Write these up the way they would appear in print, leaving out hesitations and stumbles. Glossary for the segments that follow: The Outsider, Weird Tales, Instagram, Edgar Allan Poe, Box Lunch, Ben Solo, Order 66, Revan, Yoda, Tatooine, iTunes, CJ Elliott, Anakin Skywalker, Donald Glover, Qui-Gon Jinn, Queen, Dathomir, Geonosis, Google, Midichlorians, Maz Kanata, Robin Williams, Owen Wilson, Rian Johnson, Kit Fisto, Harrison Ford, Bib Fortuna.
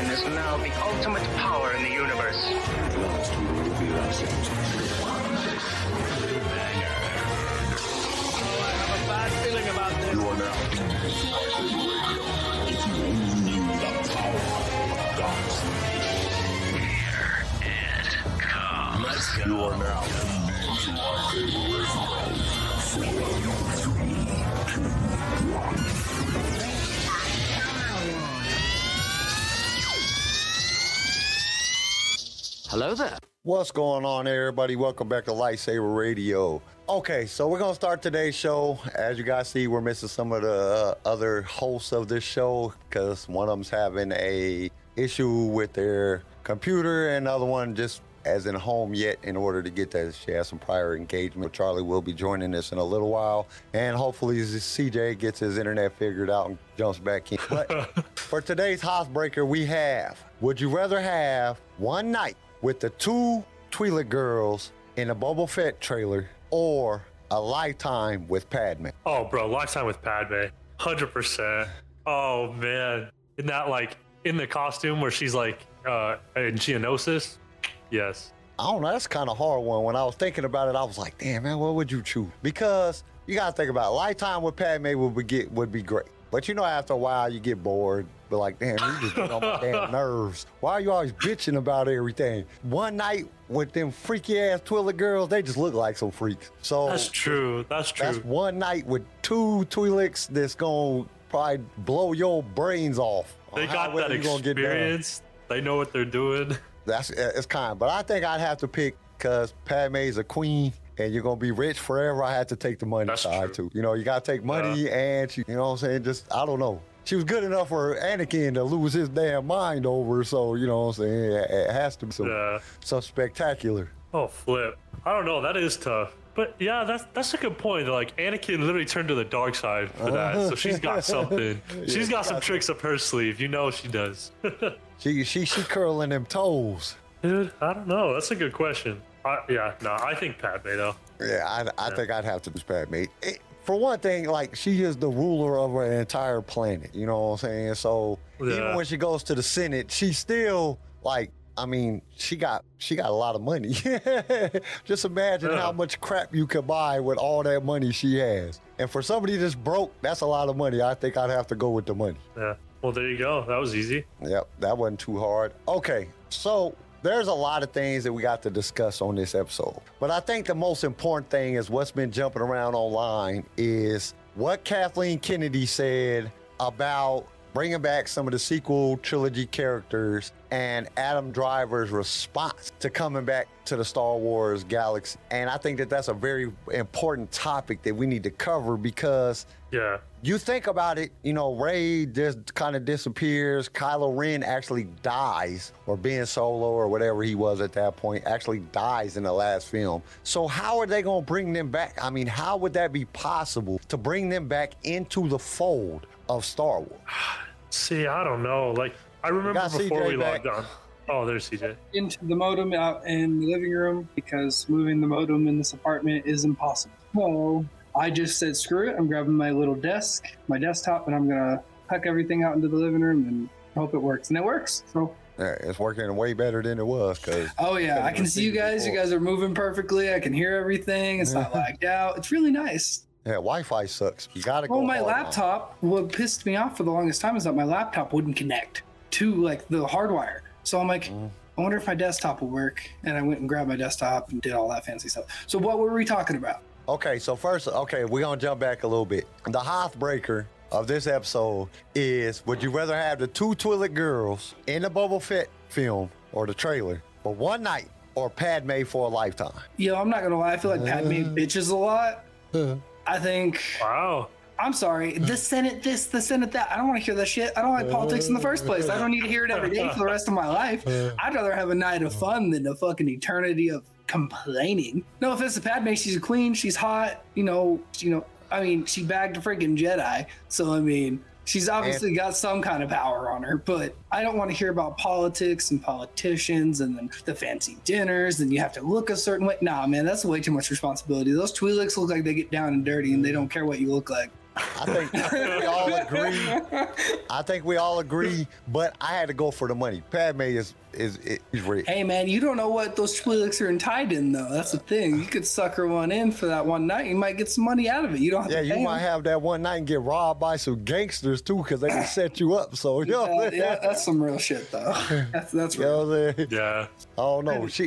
Legion is now the ultimate power in the universe. Last we will be licensed to one cliffhanger. Oh, I have a bad feeling about this. You are now in Lightsaber Radio. If you only knew the power of darkness. Here it comes. Let's go. You are now in Lightsaber Radio. 4, 3, 2, 1. Hello there. What's going on, everybody? Welcome back to Lightsaber Radio. Okay, so we're going to start today's show. As you guys see, we're missing some of the other hosts of this show because one of them's having a issue with their computer and the other one just isn't home yet in order to get that. She has some prior engagement. Charlie will be joining us in a little while, and hopefully CJ gets his internet figured out and jumps back in. But for today's housebreaker, we have, would you rather have one night with the 2 Twi'lek girls in a Boba Fett trailer, or a lifetime with Padme? Oh, bro, lifetime with Padme, 100%. Oh man, isn't that like in the costume where she's like in Geonosis? Yes. I don't know, that's kind of hard one. When I was thinking about it, I was like, damn man, what would you choose? Because you gotta think about it. Lifetime with Padme would be great. But you know, after a while, you get bored. But like, damn, you just get on my damn nerves. Why are you always bitching about everything? One night with them freaky-ass Twi'lek girls, they just look like some freaks. So that's true. That's true. That's one night with 2 Twi'leks that's going to probably blow your brains off. They got that experience. They know what they're doing. It's kind. But I think I'd have to pick, because Padme's a queen, and you're going to be rich forever. I had to take the money side too. You know, you got to take money, and she, you know what I'm saying? Just, I don't know. She was good enough for Anakin to lose his damn mind over. So, you know what I'm saying? It has to be so spectacular. Oh, flip. I don't know. That is tough. But yeah, that's a good point. Like, Anakin literally turned to the dark side for that. So she's got something. She's got some tricks up her sleeve. You know she does. she curling them toes. Dude, I don't know. That's a good question. I think Padme though. Yeah, I think I'd have to do Padme. For one thing, like, she is the ruler of an entire planet. You know what I'm saying? So even when she goes to the Senate, she still, like, I mean, she got a lot of money. Just imagine how much crap you could buy with all that money she has. And for somebody that's broke, that's a lot of money. I think I'd have to go with the money. Yeah. Well, there you go. That was easy. Yep. That wasn't too hard. Okay. So there's a lot of things that we got to discuss on this episode. But I think the most important thing is what's been jumping around online is what Kathleen Kennedy said about bringing back some of the sequel trilogy characters and Adam Driver's response to coming back to the Star Wars galaxy. And I think that that's a very important topic that we need to cover, because you think about it, you know, Rey just kind of disappears. Kylo Ren actually dies, or Ben Solo or whatever he was at that point, actually dies in the last film. So how are they going to bring them back? I mean, how would that be possible to bring them back into the fold of Star Wars? See, I don't know. Like, I remember before we logged on. Oh, there's CJ. Into the modem out in the living room, because moving the modem in this apartment is impossible. So I just said, screw it. I'm grabbing my little desk, my desktop, and I'm going to huck everything out into the living room and hope it works. And it works. So yeah, it's working way better than it was. Oh, yeah. I can see you guys. Before. You guys are moving perfectly. I can hear everything. It's not lagged out. It's really nice. Yeah, Wi-Fi sucks. You gotta go. Well, my laptop, what pissed me off for the longest time is that my laptop wouldn't connect to, like, the hardwire. So I'm like, I wonder if my desktop will work. And I went and grabbed my desktop and did all that fancy stuff. So what were we talking about? Okay, so first, we're gonna jump back a little bit. The housebreaker of this episode is, would you rather have the 2 Twi'lek girls in the Boba Fett film or the trailer for one night, or Padme for a lifetime? Yo, I'm not gonna lie. I feel like Padme bitches a lot. I think. Wow. I'm sorry. The Senate this, the Senate that. I don't want to hear that shit. I don't like politics in the first place. I don't need to hear it every day for the rest of my life. I'd rather have a night of fun than a fucking eternity of complaining. No offense to Padme. She's a queen. She's hot. You know. I mean, she bagged a freaking Jedi. So, I mean, she's obviously got some kind of power on her. But I don't want to hear about politics and politicians and then the fancy dinners and you have to look a certain way. Nah, man, that's way too much responsibility. Those Twi'leks look like they get down and dirty and they don't care what you look like. I think we all agree. But I had to go for the money. Padme is rich. Hey man, you don't know what those Twi'leks are entitled in though. That's the thing. You could sucker one in for that one night. You might get some money out of it. You don't have to pay you might them. Have that one night and get robbed by some gangsters too because they can set you up. So yeah, that's some real shit though. That's real. Yeah. Oh no, it's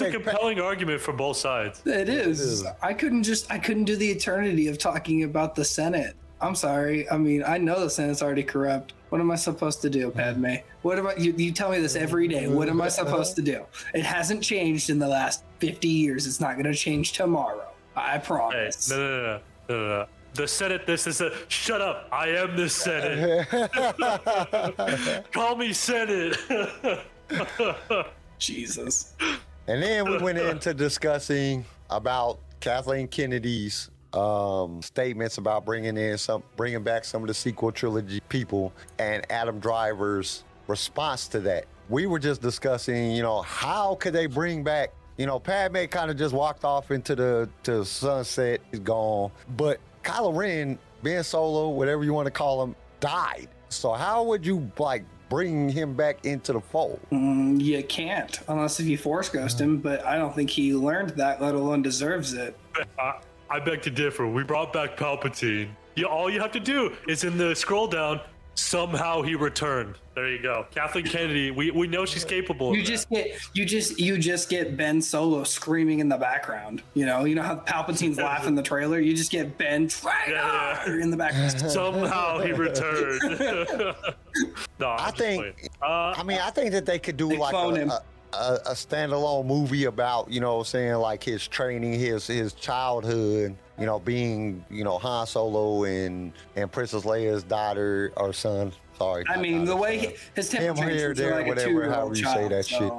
a compelling argument for both sides. It is. I couldn't do the eternity of talking about the Senate. I'm sorry. I mean, I know the Senate's already corrupt. What am I supposed to do, Padme? What about you? You tell me this every day. What am I supposed to do? It hasn't changed in the last 50 years. It's not going to change tomorrow. I promise. Hey, no. The Senate, shut up. I am the Senate. Call me Senate. Jesus. And then we went into discussing about Kathleen Kennedy's statements about bringing back some of the sequel trilogy people and Adam Driver's response to that. We were just discussing, how could they bring back, Padme kind of just walked off into the sunset, is gone. But Kylo Ren, Ben Solo, whatever you want to call him, died. So how would you bring him back into the fold? You can't, unless if you force ghost him, but I don't think he learned that, let alone deserves it. I beg to differ. We brought back Palpatine. All you have to do is in the scroll down, somehow he returned. There you go. Kathleen Kennedy, we know she's capable. You just get Ben Solo screaming in the background. You know how Palpatine's laugh in the trailer? You just get Ben in the background. Somehow he returned. No, I think that they could do a standalone movie about, his training, his childhood, being, Han Solo and Princess Leia's daughter or son. Sorry. I mean, the way his temper tantrums are like a 2-year-old child. However you say that shit.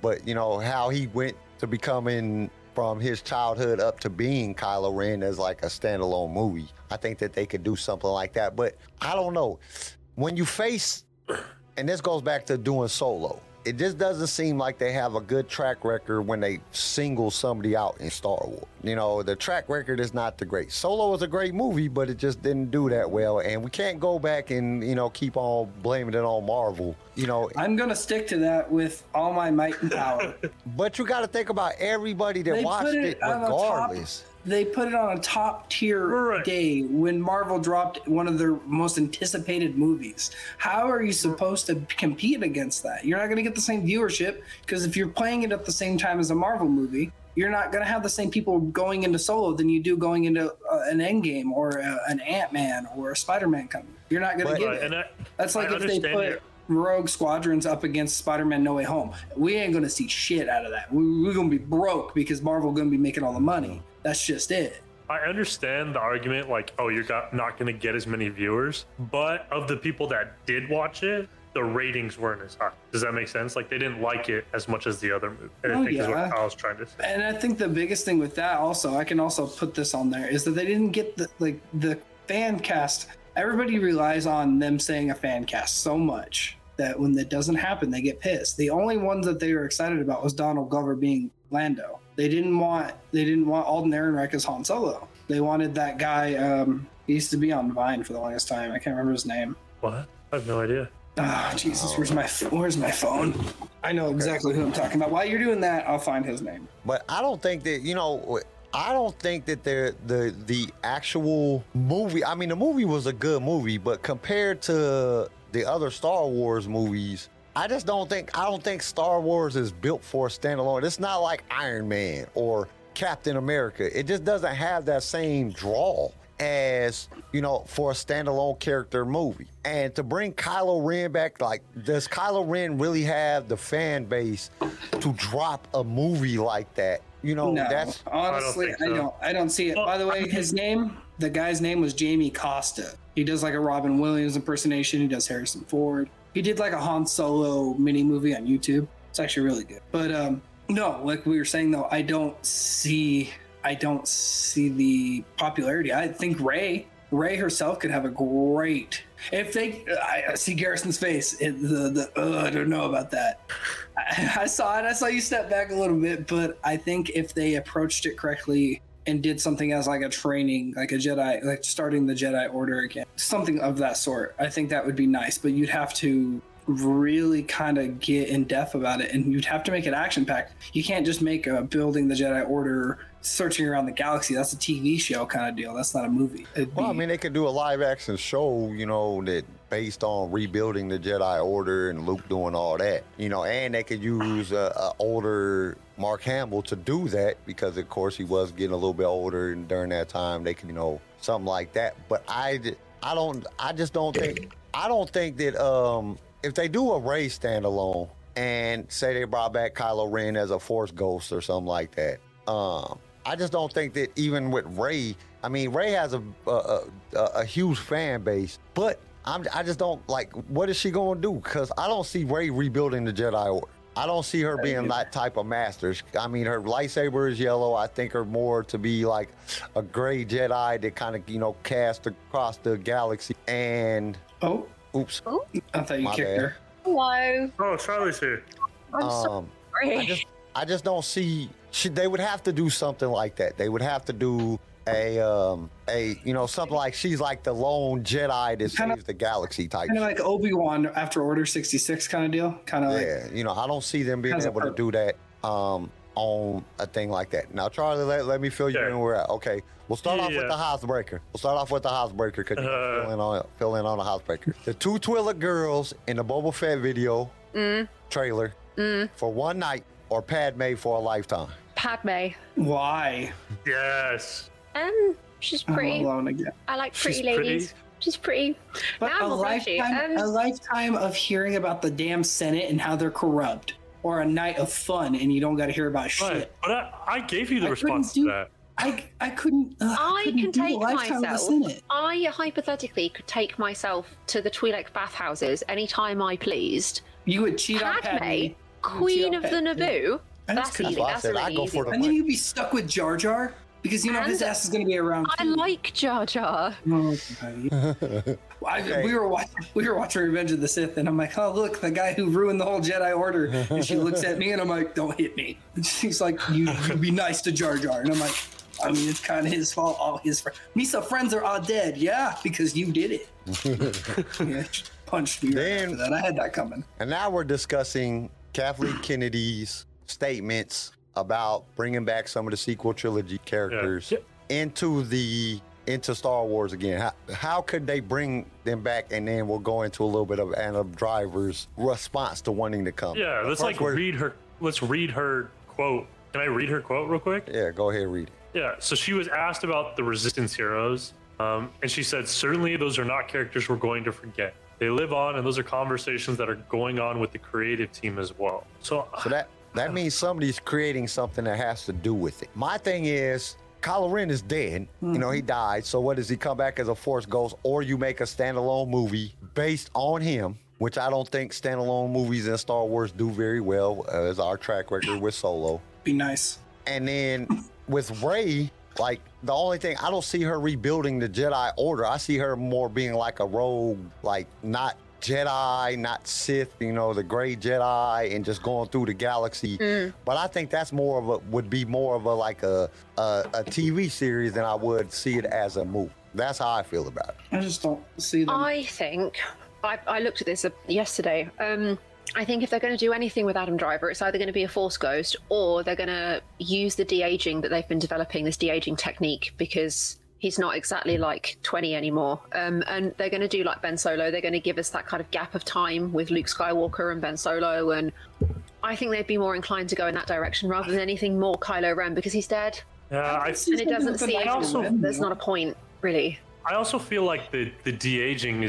But, how he went to becoming from his childhood up to being Kylo Ren as like a standalone movie. I think that they could do something like that. But I don't know. When you face, and this goes back to doing Solo, it just doesn't seem like they have a good track record when they single somebody out in Star Wars. The track record is not the great. Solo was a great movie, but it just didn't do that well. And we can't go back and, keep on blaming it on Marvel. I'm going to stick to that with all my might and power. But you got to think about everybody that watched it regardless. They put it on a top tier day when Marvel dropped one of their most anticipated movies. How are you supposed to compete against that? You're not going to get the same viewership because if you're playing it at the same time as a Marvel movie, you're not going to have the same people going into Solo than you do going into an Endgame or an Ant-Man or a Spider-Man coming. You're not going to get it. And that's like if they put Rogue Squadrons up against Spider-Man No Way Home. We ain't going to see shit out of that. We're going to be broke because Marvel going to be making all the money. That's just it. I understand the argument you're not going to get as many viewers, but of the people that did watch it, the ratings weren't as high. Does that make sense? They didn't like it as much as the other movie. I think is what I was trying to say. And I think the biggest thing with that also, I can also put this on there, is that they didn't get the fan cast. Everybody relies on them saying a fan cast so much that when that doesn't happen, they get pissed. The only ones that they were excited about was Donald Glover being Lando. They didn't want Alden Ehrenreich as Han Solo. They wanted that guy. He used to be on Vine for the longest time. I can't remember his name. What? I have no idea. Oh, Jesus! Where's my phone? I know exactly who I'm talking about. While you're doing that, I'll find his name. But I don't think that I don't think that the actual movie. I mean, the movie was a good movie, but compared to the other Star Wars movies. I don't think Star Wars is built for a standalone. It's not like Iron Man or Captain America. It just doesn't have that same draw as, for a standalone character movie. And to bring Kylo Ren back, does Kylo Ren really have the fan base to drop a movie like that? No, that's honestly, I don't see it. By the way, the guy's name was Jamie Costa. He does a Robin Williams impersonation. He does Harrison Ford. He did a Han Solo mini movie on YouTube. It's actually really good. But no, like we were saying though, I don't see the popularity. I think Rey herself could have a great. If they, I see Garrison's face. I don't know about that. I saw it. I saw you step back a little bit, but I think if they approached it correctly and did something as like a training, like a Jedi, like starting the Jedi Order again, something of that sort. I think that would be nice, but you'd have to really kind of get in depth about it, and you'd have to make it action packed. You can't just make a building the Jedi Order, searching around the galaxy. That's a TV show kind of deal. That's not a movie. Well, I mean, they could do a live action show, you know, that based on rebuilding the Jedi Order and Luke doing all that, you know, and they could use a older Mark Hamill to do that, because of course he was getting a little bit older, and during that time they could, you know, something like that. But I just don't think that if they do a Rey standalone and say they brought back Kylo Ren as a Force ghost or something like that, I just don't think that even with Rey, I mean, Rey has a huge fan base, but I just don't, like, what is she going to do? Because I don't see Rey rebuilding the Jedi Order. I don't see her being that type of master. I mean, her lightsaber is yellow. I think her more to be like a gray Jedi that kind of, you know, cast across the galaxy. And oh. Oops. Oh, I thought you kicked her. Hello. Oh, Charlie's here. I'm so sorry. I just don't see. They would have to do something like that. They would have to do a you know, something like she's like the lone Jedi that saves the galaxy type. Kind of like Obi-Wan after Order 66 kind of deal. Kind of like, you know, I don't see them being able to do that on a thing like that. Now, Charlie, let me fill you in where we're at. Okay, we'll start off with the housebreaker. We'll start off with the housebreaker because you can fill in on the housebreaker. The two Twi'lek girls in the Boba Fett video trailer for one night, or Padmé for a lifetime. Padmé. Why? Yes. She's pretty. I'm alone again. I like pretty ladies. She's pretty. But now a lifetime of hearing about the damn Senate and how they're corrupt. Or a night of fun, and you don't got to hear about shit. But I gave you the response to that. I couldn't. I can take myself. I hypothetically could take myself to the Twi'lek bathhouses anytime I pleased. You would cheat on Padme, Queen of the Naboo. That's easy. That's really easy. And then you'd be stuck with Jar Jar because you know his ass is going to be around. I like Jar Jar. We were watching Revenge of the Sith, and I'm like, oh, look, the guy who ruined the whole Jedi Order. And she looks at me, and I'm like, don't hit me. And she's like, you be nice to Jar Jar. And I'm like, I mean, it's kind of his fault. All his friends. Misa friends are all dead. Yeah, because you did it. Yeah, punched me right after that. I had that coming. And now we're discussing Kathleen Kennedy's statements about bringing back some of the sequel trilogy characters into Star Wars again. How could they bring them back? And then we'll go into a little bit of Adam Driver's response to wanting to come. Yeah, let's read her quote. Can I read her quote real quick? Yeah, go ahead, read it. Yeah, so she was asked about the Resistance heroes, and she said, certainly those are not characters we're going to forget. They live on, and those are conversations that are going on with the creative team as well. So that means somebody's creating something that has to do with it. My thing is, Kylo Ren is dead. You know, he died. So what does he come back as a Force ghost? Or you make a standalone movie based on him, which I don't think standalone movies in Star Wars do very well, as our track record with Solo. Be nice. And then with Rey, like, the only thing, I don't see her rebuilding the Jedi Order. I see her more being like a rogue, like not Jedi, not Sith, you know, the gray Jedi, and just going through the galaxy. But I think that's more of a TV series than I would see it as a movie. That's how I feel about it. I just don't see them. I think I looked at this yesterday. I think if they're going to do anything with Adam Driver, it's either going to be a Force ghost, or they're going to use the de-aging that they've been developing, this de-aging technique, because he's not exactly like 20 anymore. And they're going to do like Ben Solo. They're going to give us that kind of gap of time with Luke Skywalker and Ben Solo. And I think they'd be more inclined to go in that direction rather than anything more Kylo Ren, because he's dead. Yeah, and it doesn't seem, there's not a point, really. I also feel like the de-aging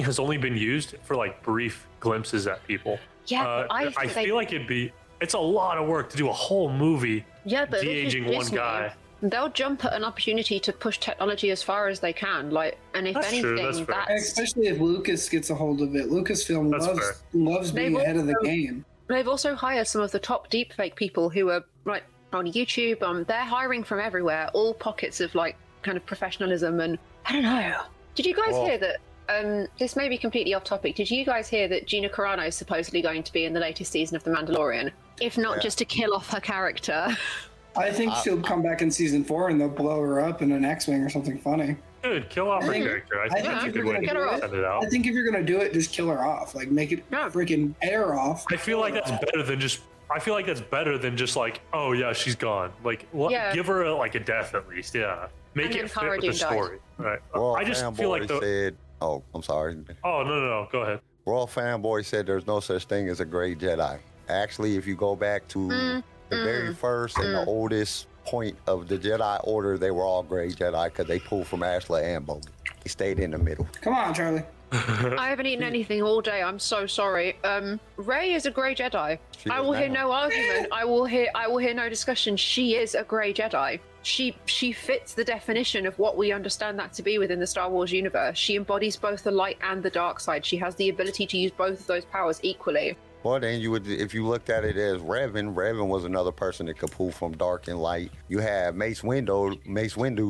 has only been used for like brief glimpses at people. Yeah, it's a lot of work to do a whole movie de-aging one guy. They'll jump at an opportunity to push technology as far as they can. Like, and if that's anything, true, that's especially if Lucas gets a hold of it. Lucasfilm loves being ahead of the game. They've also hired some of the top deepfake people who are like on YouTube. They're hiring from everywhere, all pockets of like kind of professionalism. And I don't know. Did you guys hear that? This may be completely off topic. Did you guys hear that Gina Carano is supposedly going to be in the latest season of The Mandalorian, if not just to kill off her character? I think she'll come back in season 4 and they'll blow her up in an X-Wing or something funny. Dude, kill off her character. I think that's a good way to send it out. I think if you're going to do it, just kill her off. Like, make it freaking air off. I feel like that's better than just... I feel like that's better than just like, oh yeah, she's gone. Like, give her a death at least. Yeah, make it fit with the story. Right. Well, I just feel like the... said, oh, I'm sorry. Oh no, go ahead. Royal fanboy said there's no such thing as a gray Jedi. Actually, if you go back to the very first and the oldest point of the Jedi Order, they were all gray Jedi because they pulled from Ashla and Bo. They stayed in the middle. Come on, Charlie. I haven't eaten anything all day. I'm so sorry. Rey is a grey Jedi. I will hear no argument. I will hear no discussion. She is a grey Jedi. She fits the definition of what we understand that to be within the Star Wars universe. She embodies both the light and the dark side. She has the ability to use both of those powers equally. Well, then you would, if you looked at it as Revan was another person that could pull from dark and light. You have Mace Windu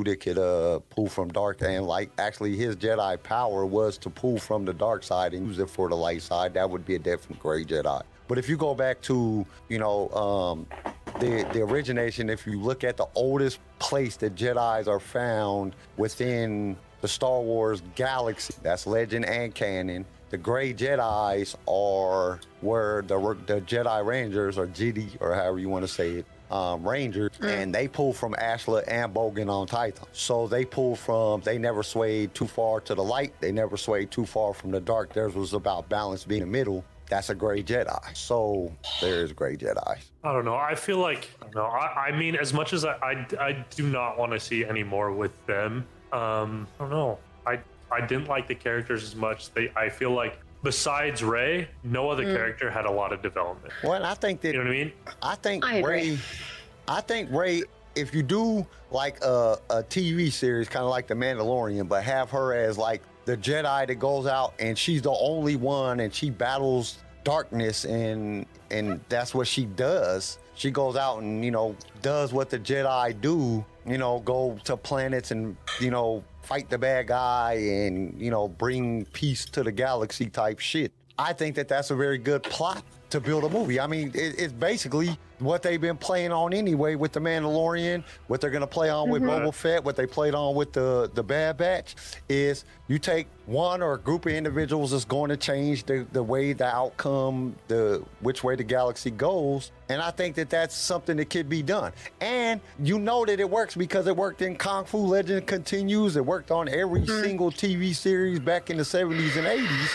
that could pull from dark and light. Actually, his Jedi power was to pull from the dark side and use it for the light side. That would be a definite gray Jedi. But if you go back to, the origination, if you look at the oldest place that Jedis are found within the Star Wars galaxy, that's legend and canon. The gray Jedis were the Jedi Rangers, or Jedi, or however you want to say it, Rangers, and they pulled from Ashla and Bogan on Titan. So they never swayed too far to the light. They never swayed too far from the dark. Theirs was about balance, being in the middle. That's a gray Jedi. So there is gray Jedi. I don't know. I feel like, I mean, as much as I do not want to see any more with them, I don't know. I didn't like the characters as much. I feel like besides Rey, no other character had a lot of development. Well, I think that, you know what I mean? I think Rey, if you do like a TV series, kind of like The Mandalorian, but have her as like the Jedi that goes out and she's the only one and she battles darkness and that's what she does. She goes out and, does what the Jedi do, go to planets and, fight the bad guy and, bring peace to the galaxy type shit. I think that that's a very good plot to build a movie. I mean, it's basically what they've been playing on anyway with The Mandalorian, what they're going to play on with Boba Fett, what they played on with the Bad Batch, is you take one or a group of individuals that's going to change the way, the outcome, which way the galaxy goes. And I think that that's something that could be done. And you know that it works because it worked in Kung Fu Legend Continues. It worked on every single TV series back in the 70s and 80s.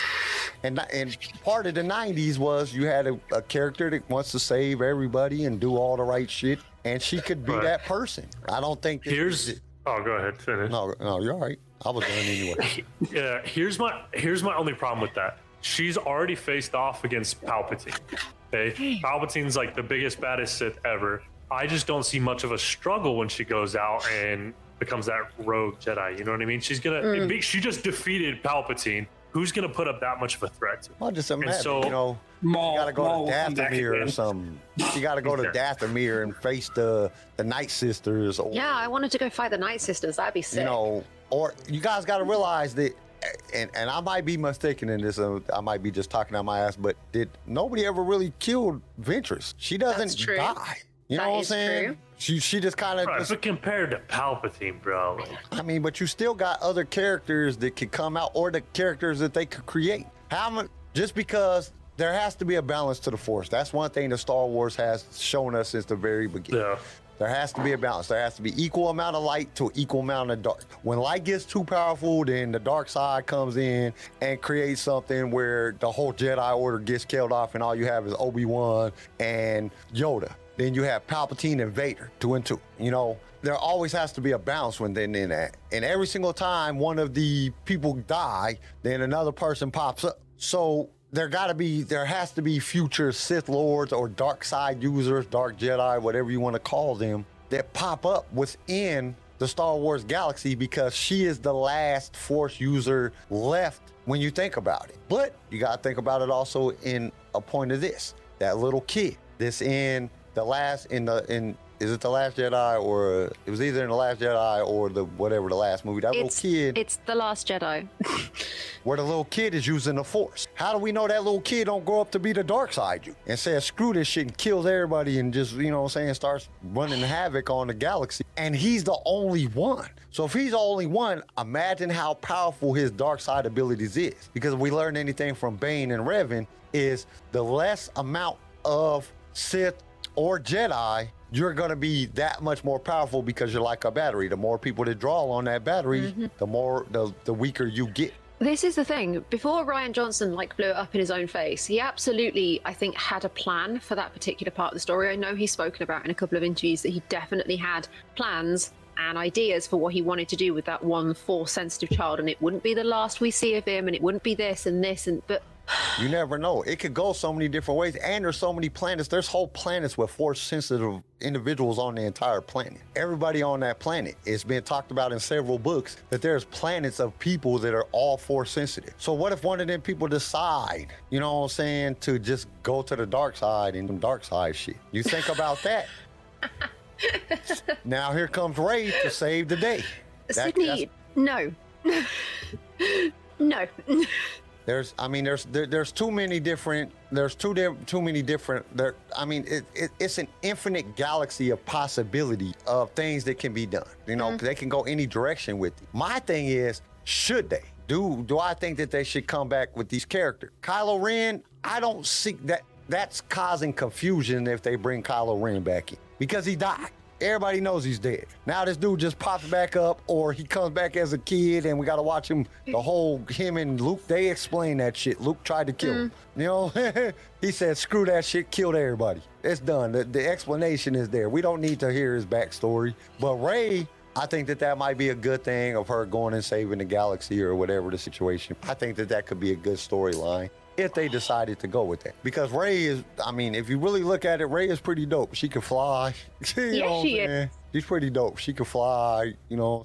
And part of the 90s was you had a character that wants to save everybody and do all the right shit. And she could be that person. I don't think... Oh, go ahead. Finish. No, you're all right. I was going anyway. Yeah, here's my only problem with that. She's already faced off against Palpatine. Okay? Palpatine's like the biggest, baddest Sith ever. I just don't see much of a struggle when she goes out and becomes that rogue Jedi. You know what I mean? She's going to... She just defeated Palpatine. Who's going to put up that much of a threat to him? Well, just imagine, you got to go to Dathomir or something. You got to go to Dathomir and face the Night Sisters. Or, yeah, I wanted to go fight the Night Sisters. That'd be sick. Or you guys got to realize that, and I might be mistaken in this. I might be just talking out my ass, but did nobody ever really killed Ventress? She doesn't die. You know what I'm saying? True. She just kind of... But compared to Palpatine, bro. I mean, but you still got other characters that could come out, or the characters that they could create. Just because there has to be a balance to the Force. That's one thing that Star Wars has shown us since the very beginning. Yeah. There has to be a balance. There has to be equal amount of light to equal amount of dark. When light gets too powerful, then the dark side comes in and creates something where the whole Jedi Order gets killed off and all you have is Obi-Wan and Yoda. Then you have Palpatine and Vader, 2 and 2. There always has to be a balance when then in that. And every single time one of the people die, then another person pops up. So there has to be future Sith Lords or dark side users, dark Jedi, whatever you want to call them, that pop up within the Star Wars galaxy because she is the last Force user left when you think about it. But you got to think about it also in a point of this, that little kid that's in... The last in Is it The Last Jedi or... It was either in The Last Jedi or the whatever, the last movie. That little kid... It's The Last Jedi. Where the little kid is using the Force. How do we know that little kid don't grow up to be the dark side you? And says, screw this shit and kills everybody and just, you know what I'm saying, starts running havoc on the galaxy. And he's the only one. So if he's the only one, imagine how powerful his dark side abilities is. Because if we learn anything from Bane and Revan, is the less amount of Sith or Jedi, you're going to be that much more powerful because you're like a battery. The more people that draw on that battery, the weaker you get. This is the thing. Before Rian Johnson blew it up in his own face, he absolutely, I think, had a plan for that particular part of the story. I know he's spoken about in a couple of interviews that he definitely had plans and ideas for what he wanted to do with that one Force-sensitive child, and it wouldn't be the last we see of him, and it wouldn't be this and this, and but... You never know. It could go so many different ways, and there's so many planets. There's whole planets with Force-sensitive individuals on the entire planet. Everybody on that planet. It's been talked about in several books that there's planets of people that are all Force-sensitive. So what if one of them people decide, you know what I'm saying, to just go to the dark side and them dark side shit? You think about that. Now here comes Rey to save the day. Sydney, no. It's an infinite galaxy of possibility of things that can be done. You know, they can go any direction with it. My thing is, should they? Do I think that they should come back with these characters? Kylo Ren, I don't see that. That's causing confusion if they bring Kylo Ren back in because he died. Everybody knows he's dead. Now this dude just pops back up, or he comes back as a kid, and we got to watch him. The whole him and Luke, they explain that shit. Luke tried to kill him. You know, he said, "Screw that shit, killed everybody. It's done." The explanation is there. We don't need to hear his backstory. But Rey, I think that might be a good thing of her going and saving the galaxy or whatever the situation. I think that could be a good storyline. If they decided to go with that. Because Rey is, I mean, if you really look at it, Rey is pretty dope. She can fly. She is. She's pretty dope. She can fly, you know.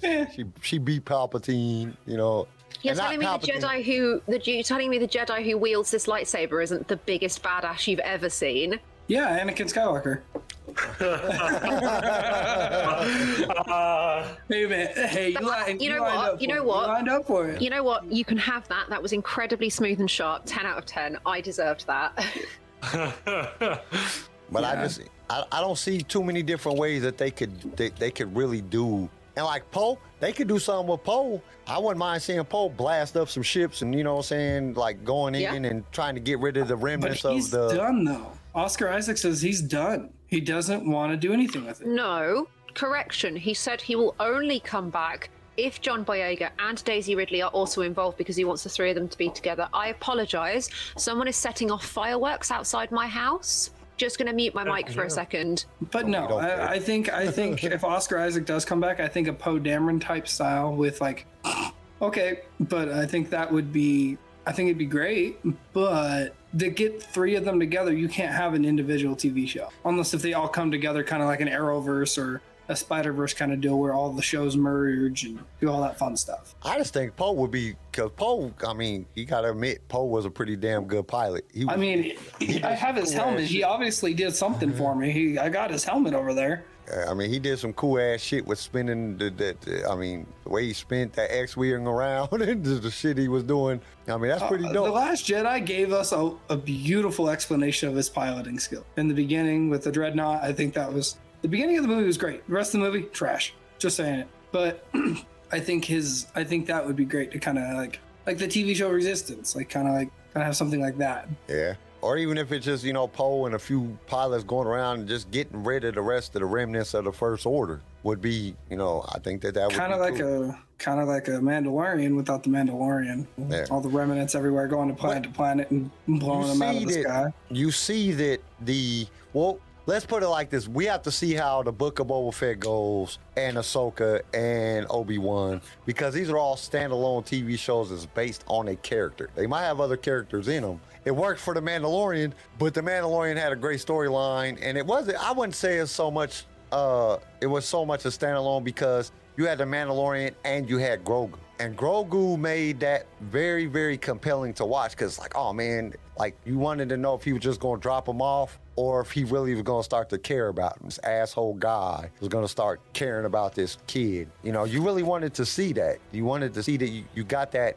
she beat Palpatine, you know. You're telling me the Jedi who wields this lightsaber isn't the biggest badass you've ever seen? Yeah, Anakin Skywalker. You know what? You can have that. That was incredibly smooth and sharp. 10 out of 10. I deserved that. But yeah. I don't see too many different ways that they could really do. And like Poe, they could do something with Poe. I wouldn't mind seeing Poe blast up some ships and, you know what I'm saying, like going in and trying to get rid of the remnants of the... But he's done, though. Oscar Isaac says he's done. He doesn't want to do anything with it. No, correction. He said he will only come back if John Boyega and Daisy Ridley are also involved because he wants the three of them to be together. I apologize. Someone is setting off fireworks outside my house. Just going to mute my mic for a second. But no, I think if Oscar Isaac does come back, I think a Poe Dameron type style with I think that would be... I think it'd be great, but to get three of them together, you can't have an individual TV show. Unless if they all come together, kind of like an Arrowverse or a Spider-Verse kind of deal where all the shows merge and do all that fun stuff. I just think Poe would be, because Poe, I mean, you got to admit, Poe was a pretty damn good pilot. I have his helmet. He obviously did something for me. I got his helmet over there. I mean, he did some cool-ass shit with spinning the way he spent that X-wing around and the shit he was doing. I mean, that's pretty dope. The Last Jedi gave us a beautiful explanation of his piloting skill. In the beginning with the Dreadnought, I think that was... The beginning of the movie was great. The rest of the movie, trash. Just saying it. But I think that would be great to kind of like the TV show Resistance. Kind of have something like that. Yeah. Or even if it's just, you know, Poe and a few pilots going around and just getting rid of the rest of the remnants of the First Order would be, you know, I think that would kind of like cool. Kind of like a Mandalorian without the Mandalorian. Yeah. All the remnants everywhere going to planet and blowing them out of the sky. You see that let's put it like this. We have to see how the Book of Boba Fett goes and Ahsoka and Obi-Wan because these are all standalone TV shows that's based on a character. They might have other characters in them. It worked for The Mandalorian, but The Mandalorian had a great storyline, and it was so much a standalone because you had The Mandalorian and you had Grogu. And Grogu made that very, very compelling to watch because, you wanted to know if he was just going to drop him off or if he really was going to start to care about him. This asshole guy was going to start caring about this kid. You know, you really wanted to see that. You wanted to see that you got that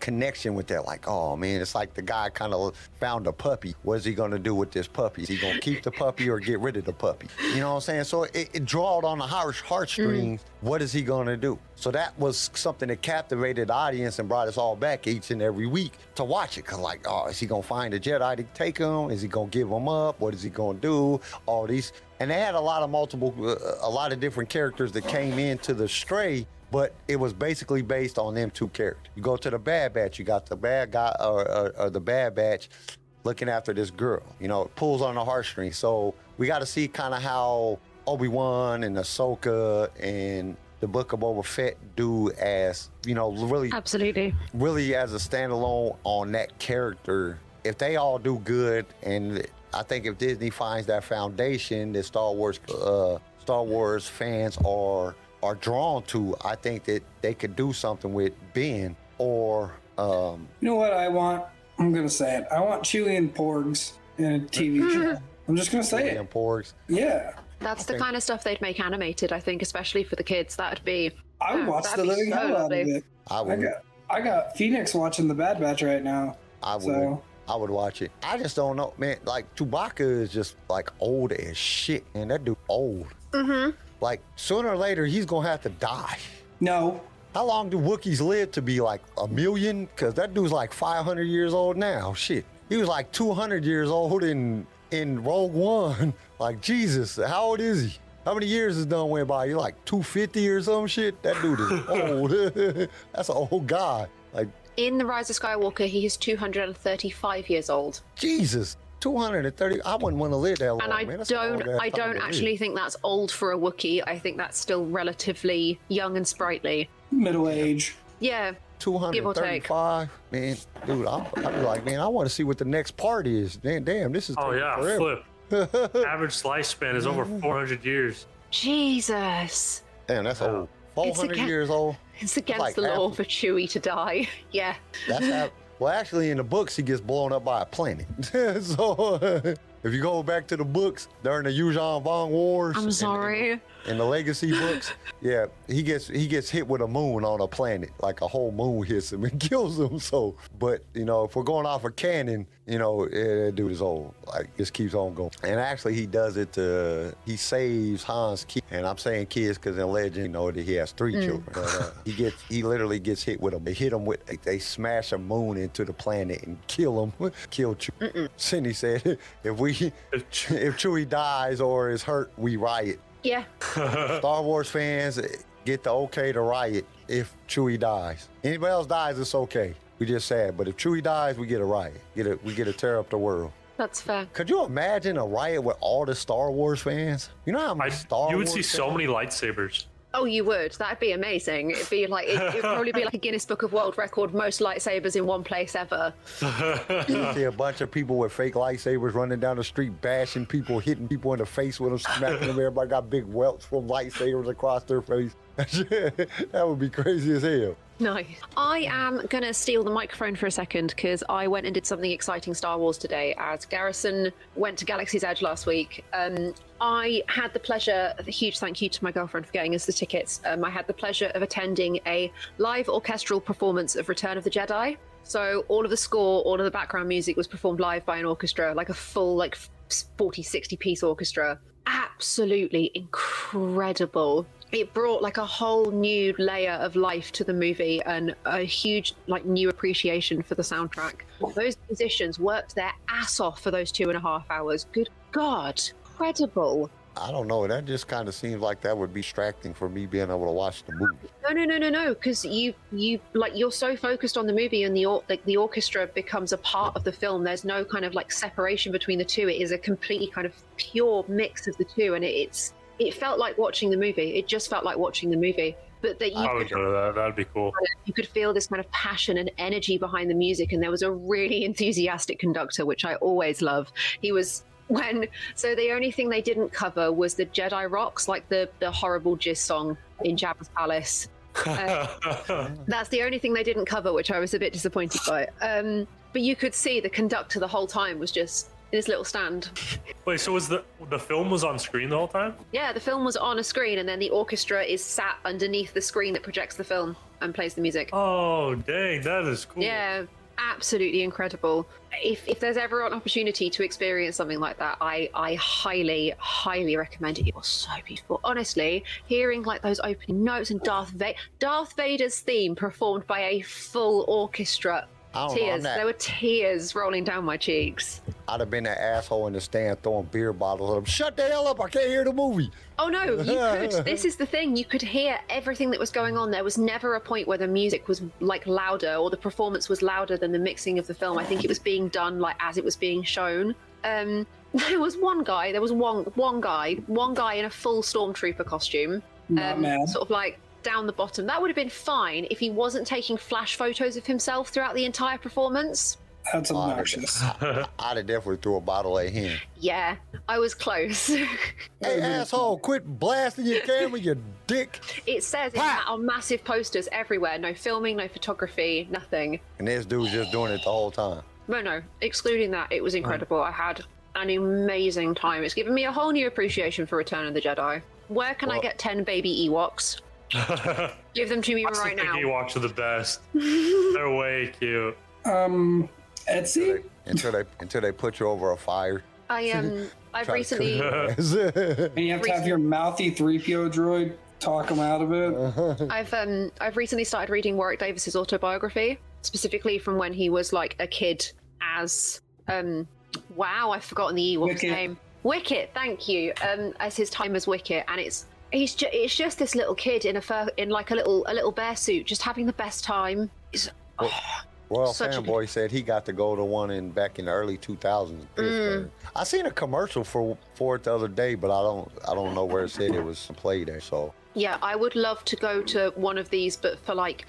connection with that, like, oh man, it's like the guy kind of found a puppy. What is he going to do with this puppy? Is he going to keep the puppy or get rid of the puppy? You know what I'm saying? So it drawed on the heartstrings. What is he going to do? So that was something that captivated the audience and brought us all back each and every week to watch it. Cause like, oh, is he going to find a Jedi to take him? Is he going to give him up? What is he going to do? All these, and they had a lot of different characters that came into the stray. But it was basically based on them two characters. You go to the Bad Batch, you got the bad guy or the Bad Batch looking after this girl. You know, it pulls on the heartstrings. So we got to see kind of how Obi-Wan and Ahsoka and the Book of Boba Fett do as, you know, really, absolutely, really as a standalone on that character. If they all do good, and I think if Disney finds that foundation that Star Wars fans are drawn to, I think that they could do something with Ben or... You know what I want? I'm going to say it. I want Chewie and Porgs in a TV show. I'm just going to say it. Chewie and Porgs. Yeah. That's the kind of stuff they'd make animated, I think, especially for the kids. That'd be... I would watch the living hell out of it. I would. I got Phoenix watching The Bad Batch right now. I would watch it. I just don't know, man. Like, Chewbacca is just, like, old as shit. Man, that dude old. Mm-hmm. Like, sooner or later, he's going to have to die. No. How long do Wookiees live to be, like, 1 million? Because that dude's, like, 500 years old now. Shit. He was, like, 200 years old in Rogue One. Like, Jesus, how old is he? How many years has done went by? You're, like, 250 or some shit? That dude is old. That's an old guy. Like, in The Rise of Skywalker, he is 235 years old. Jesus. 230. I wouldn't want to live that long. And I don't think that's old for a Wookiee. I think that's still relatively young and sprightly. Middle age. Yeah. 235. Man, dude, I'd be like, man, I want to see what the next part is. Damn, this is. Oh yeah, forever. Flip. Average lifespan is over 400 years. Jesus. Damn, that's old. 400 years old. It's against the law for Chewie to die. Yeah. That's how. Well, actually, in the books, he gets blown up by a planet. So if you go back to the books during the Yuuzhan Vong Wars, I'm sorry, in the Legacy books, yeah, he gets hit with a moon on a planet, like a whole moon hits him and kills him. So, but you know, if we're going off a canon, you know, yeah, that dude is old. Like, just keeps on going. And actually, he does it to, he saves Han's kid. And I'm saying kids because in Legend, you know, that he has three children. He literally gets hit with them. They hit him with, they smash a moon into the planet and kill him. Kill Chewie. Cindy said, if Chewie dies or is hurt, we riot. Yeah. Star Wars fans get the okay to riot if Chewie dies. Anybody else dies, it's okay. We just sad, but if Chewie dies, we get a riot. We get a tear up the world. That's fair. Could you imagine a riot with all the Star Wars fans? You know how many Star Wars you would see so many lightsabers. Oh, you would. That'd be amazing. It'd be like it'd probably be like a Guinness Book of World Record, most lightsabers in one place ever. You see a bunch of people with fake lightsabers running down the street, bashing people, hitting people in the face with them, smacking them. Everybody got big welts from lightsabers across their face. That would be crazy as hell. Nice. I am going to steal the microphone for a second because I went and did something exciting Star Wars today as Garrison went to Galaxy's Edge last week. I had the pleasure, a huge thank you to my girlfriend for getting us the tickets. I had the pleasure of attending a live orchestral performance of Return of the Jedi. So all of the score, all of the background music was performed live by an orchestra, like a full, like 40, 60 piece orchestra. Absolutely incredible. It brought like a whole new layer of life to the movie and a huge like new appreciation for the soundtrack. Those musicians worked their ass off for those 2.5 hours. Good God, incredible. I don't know. That just kind of seems like that would be distracting for me being able to watch the movie. No. Because you like you're so focused on the movie and the orchestra becomes a part of the film. There's no kind of like separation between the two. It is a completely kind of pure mix of the two, and it felt like watching the movie. It just felt like watching the movie. But that I would go to that. That'd be cool. You could feel this kind of passion and energy behind the music, and there was a really enthusiastic conductor, which I always love. He was. So the only thing they didn't cover was the Jedi Rocks, like the horrible Jizz song in Jabba's Palace. That's the only thing they didn't cover, which I was a bit disappointed by. But you could see the conductor the whole time was just in his little stand. Wait, so was the film was on screen the whole time? Yeah, the film was on a screen, and then the orchestra is sat underneath the screen that projects the film and plays the music. Oh, dang, that is cool. Yeah, absolutely incredible. If there's ever an opportunity to experience something like that, I highly, highly recommend it. It was so beautiful. Honestly, hearing like those opening notes and Darth Vader's theme performed by a full orchestra. Tears. There were tears rolling down my cheeks. I'd have been that asshole in the stand throwing beer bottles at him. Shut the hell up, I can't hear the movie. Oh no, you could. This is the thing. You could hear everything that was going on. There was never a point where the music was like louder or the performance was louder than the mixing of the film. I think it was being done like as it was being shown. There was one guy in a full stormtrooper costume. Sort of like down the bottom. That would have been fine if he wasn't taking flash photos of himself throughout the entire performance. That's obnoxious. I'd have definitely threw a bottle at him. Yeah, I was close. Hey, asshole, quit blasting your camera, you dick. It says on massive posters everywhere, no filming, no photography, nothing. And this dude's just doing it the whole time. No, excluding that, it was incredible. I had an amazing time. It's given me a whole new appreciation for Return of the Jedi. Where can I get 10 baby Ewoks? Give them to me right now. Ewoks are the best. They're way cute. Etsy. Until they put you over a fire. I've recently. And you have to have your mouthy 3PO droid talk them out of it. I've recently started reading Warwick Davis's autobiography, specifically from when he was like a kid. As I've forgotten the Ewok's name. Wicket. Thank you. As his time as Wicket, and it's. It's just this little kid in like a little bear suit, just having the best time. Well, Fanboy said he got to go to one back in the early 2000s. I seen a commercial for it the other day, but I don't know where it said it was played at. So yeah, I would love to go to one of these, but for like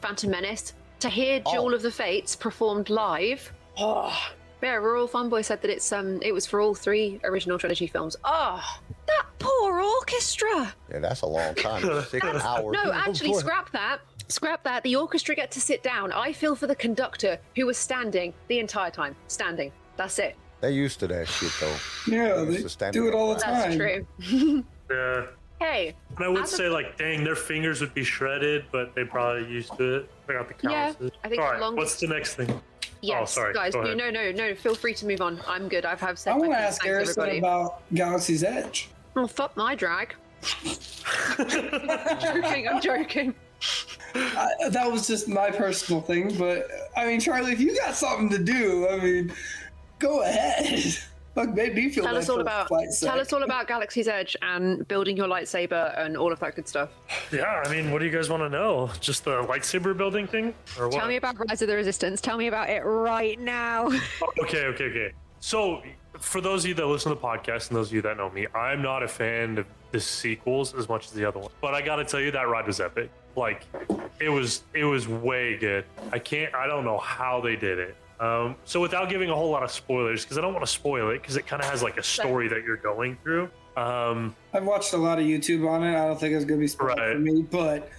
Phantom Menace to hear Jewel of the Fates performed live. Oh. Yeah, Rural Funboy said that it was for all three original trilogy films. Oh, that poor orchestra. Yeah, that's a long time. 6 hours. No, actually, scrap that. Scrap that. The orchestra get to sit down. I feel for the conductor who was standing the entire time. Standing. That's it. They're used to that shit, though. Yeah, they do it all the time. That's true. Yeah. Hey. And I would say, dang, their fingers would be shredded, but they probably used to it. They got the calluses. Yeah, I think all right, what's the next thing? Yes, sorry. Guys, no, feel free to move on. I'm good. I've had sex. I want to ask Harrison about Galaxy's Edge. Well, fuck my drag. I'm joking. That was just my personal thing, but, I mean, Charlie, if you got something to do, I mean, go ahead. Fuck, made me feel like tell us all about Galaxy's Edge and building your lightsaber and all of that good stuff. Yeah, I mean, what do you guys want to know? Just the lightsaber building thing, or what? Tell me about Rise of the Resistance. Tell me about it right now. Okay. So, for those of you that listen to the podcast and those of you that know me, I'm not a fan of the sequels as much as the other ones. But I gotta tell you, that ride was epic. Like, it was way good. I don't know how they did it. So without giving a whole lot of spoilers, because I don't want to spoil it, because it kind of has like a story that you're going through. I've watched a lot of YouTube on it. I don't think it's going to be spoiled for me, but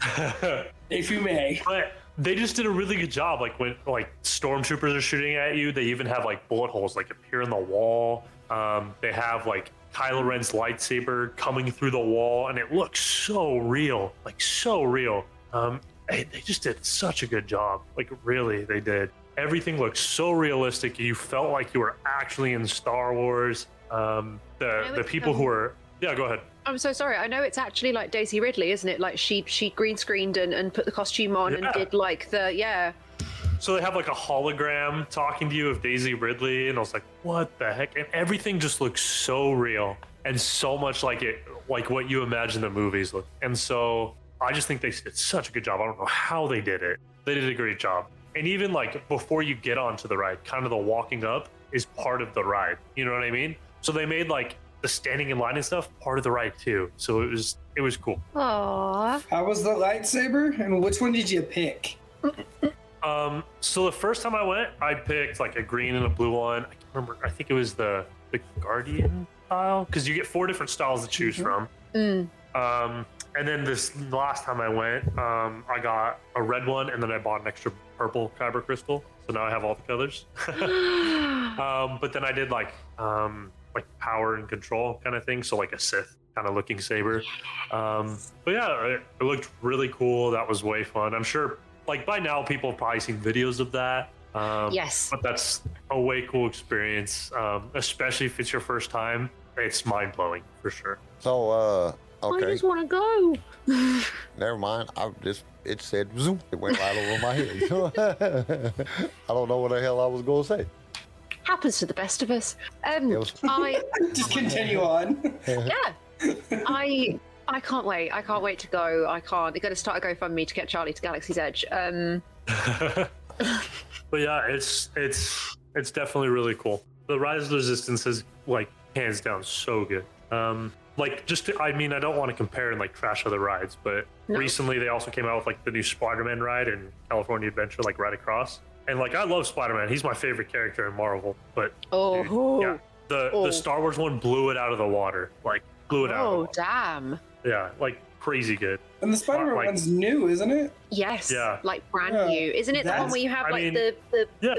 if you may. But they just did a really good job. Like when stormtroopers are shooting at you, they even have like bullet holes like appear in the wall. They have like Kylo Ren's lightsaber coming through the wall, and it looks so real, They just did such a good job. Like really, they did. Everything looked so realistic. You felt like you were actually in Star Wars. The people who were... Yeah, go ahead. I'm so sorry. I know it's actually like Daisy Ridley, isn't it? Like she green screened and put the costume on and did like the... Yeah. So they have like a hologram talking to you of Daisy Ridley. And I was like, what the heck? And everything just looks so real and so much like it, like what you imagine the movies look. And so I just think they did such a good job. I don't know how they did it. They did a great job. And even like before you get onto the ride, kind of the walking up is part of the ride. You know what I mean? So they made like the standing in line and stuff part of the ride too. So it was cool. Aww. How was the lightsaber? And which one did you pick? So the first time I went, I picked like a green and a blue one. I can't remember. I think it was the Guardian style, because you get 4 different styles to choose from. Mm. And then this last time I went, I got a red one, and then I bought an extra purple kyber crystal. So now I have all the colors. But then I did like power and control kind of thing, so like a Sith kind of looking saber. But yeah, it looked really cool. That was way fun. I'm sure like by now people have probably seen videos of that. Yes, but that's a way cool experience, especially if it's your first time. It's mind blowing for sure. So okay, I just want to go. Never mind. It said zoom. It went right over my head. I don't know what the hell I was going to say. Happens to the best of us. I just continue on. Yeah, I can't wait. I can't wait to go. I can't. They're going to start a GoFundMe to get Charlie to Galaxy's Edge. But yeah, it's definitely really cool. The Rise of the Resistance is like hands down so good. I don't want to compare and like trash other rides, but recently they also came out with like the new Spider-Man ride and California Adventure, like right across. And like I love Spider-Man; he's my favorite character in Marvel. But the Star Wars one blew it out of the water, like blew it out. Oh damn! Yeah, like crazy good. And the Spider-Man one's new, isn't it? Yes. Yeah. Like brand new, isn't it? The one where you have the web.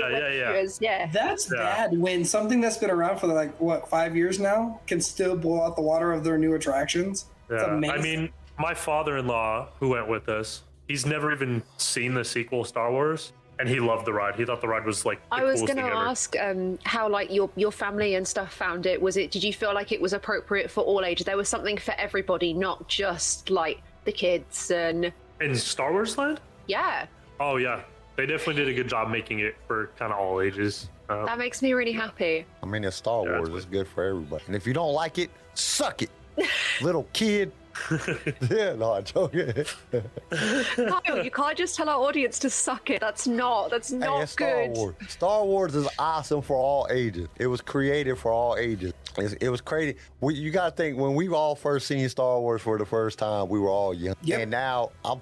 That's bad when something that's been around for like what 5 years now can still blow out the water of their new attractions. Yeah. It's amazing. I mean, my father-in-law who went with us, he's never even seen the sequel Star Wars, and he loved the ride. He thought the ride was like. I was going to ask how like your family and stuff found it. Was it? Did you feel like it was appropriate for all ages? There was something for everybody, not just like the kids and in Star Wars Land. Yeah. Oh yeah, they definitely did a good job making it for kind of all ages. That makes me really happy. I mean, it's Star Wars. It's good for everybody. And if you don't like it, suck it, little kid. Yeah, no, I told you. Kyle, you can't just tell our audience to suck it. That's not it's good. Star Wars is awesome for all ages. It was created for all ages. It was crazy. You got to think, when we all first seen Star Wars for the first time, we were all young. Yep. And now, I've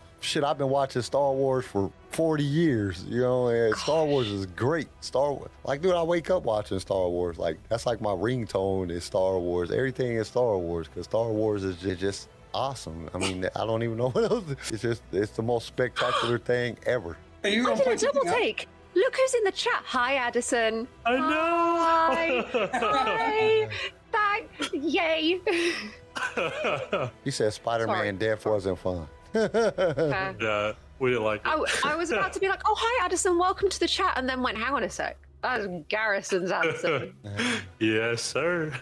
been watching Star Wars for 40 years. You know, and Star Wars is great. Star Wars. Like, dude, I wake up watching Star Wars. Like, that's like my ringtone is Star Wars. Everything is Star Wars because Star Wars is just awesome. I mean, I don't even know what else. It's the most spectacular thing ever. Are you going to play double take? Out? Look who's in the chat. Hi, Addison. I know. Hi. Hi. Yay. You said Spider-Man death wasn't fun. We didn't like it. I was about to be like, oh, hi, Addison. Welcome to the chat. And then went, hang on a sec. That's Garrison's answer. Yes, sir.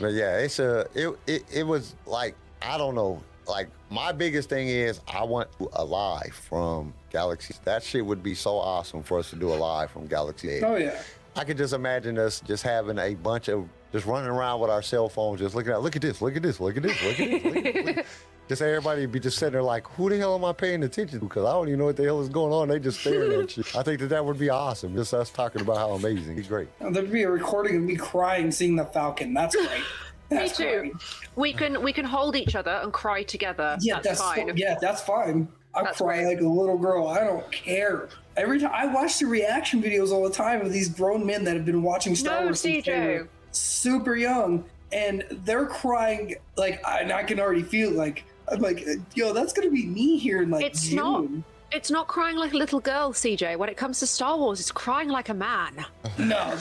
But yeah, it's it was like, I don't know. Like, my biggest thing is I want a live from Galaxy's. That shit would be so awesome for us to do a live from Galaxy's Edge. Oh, yeah. I could just imagine us just having a bunch of, just running around with our cell phones, just looking at, look at this, look at this, look at this, look at this, look at this. Look at this. Just everybody be just sitting there like, who the hell am I paying attention to? Because I don't even know what the hell is going on. They just staring at you. I think that would be awesome. Just us talking about how amazing. It's great. There'd be a recording of me crying seeing the Falcon. That's great. That's me too. Great. We can hold each other and cry together. Yeah, that's fine. Yeah, that's fine. I cry like a little girl. I don't care. Every time I watch the reaction videos all the time of these grown men that have been watching Star Wars since they were super young, and they're crying like, and I can already feel like. I'm like, yo, that's gonna be me here in like June. It's not crying like a little girl, CJ. When it comes to Star Wars, it's crying like a man. No,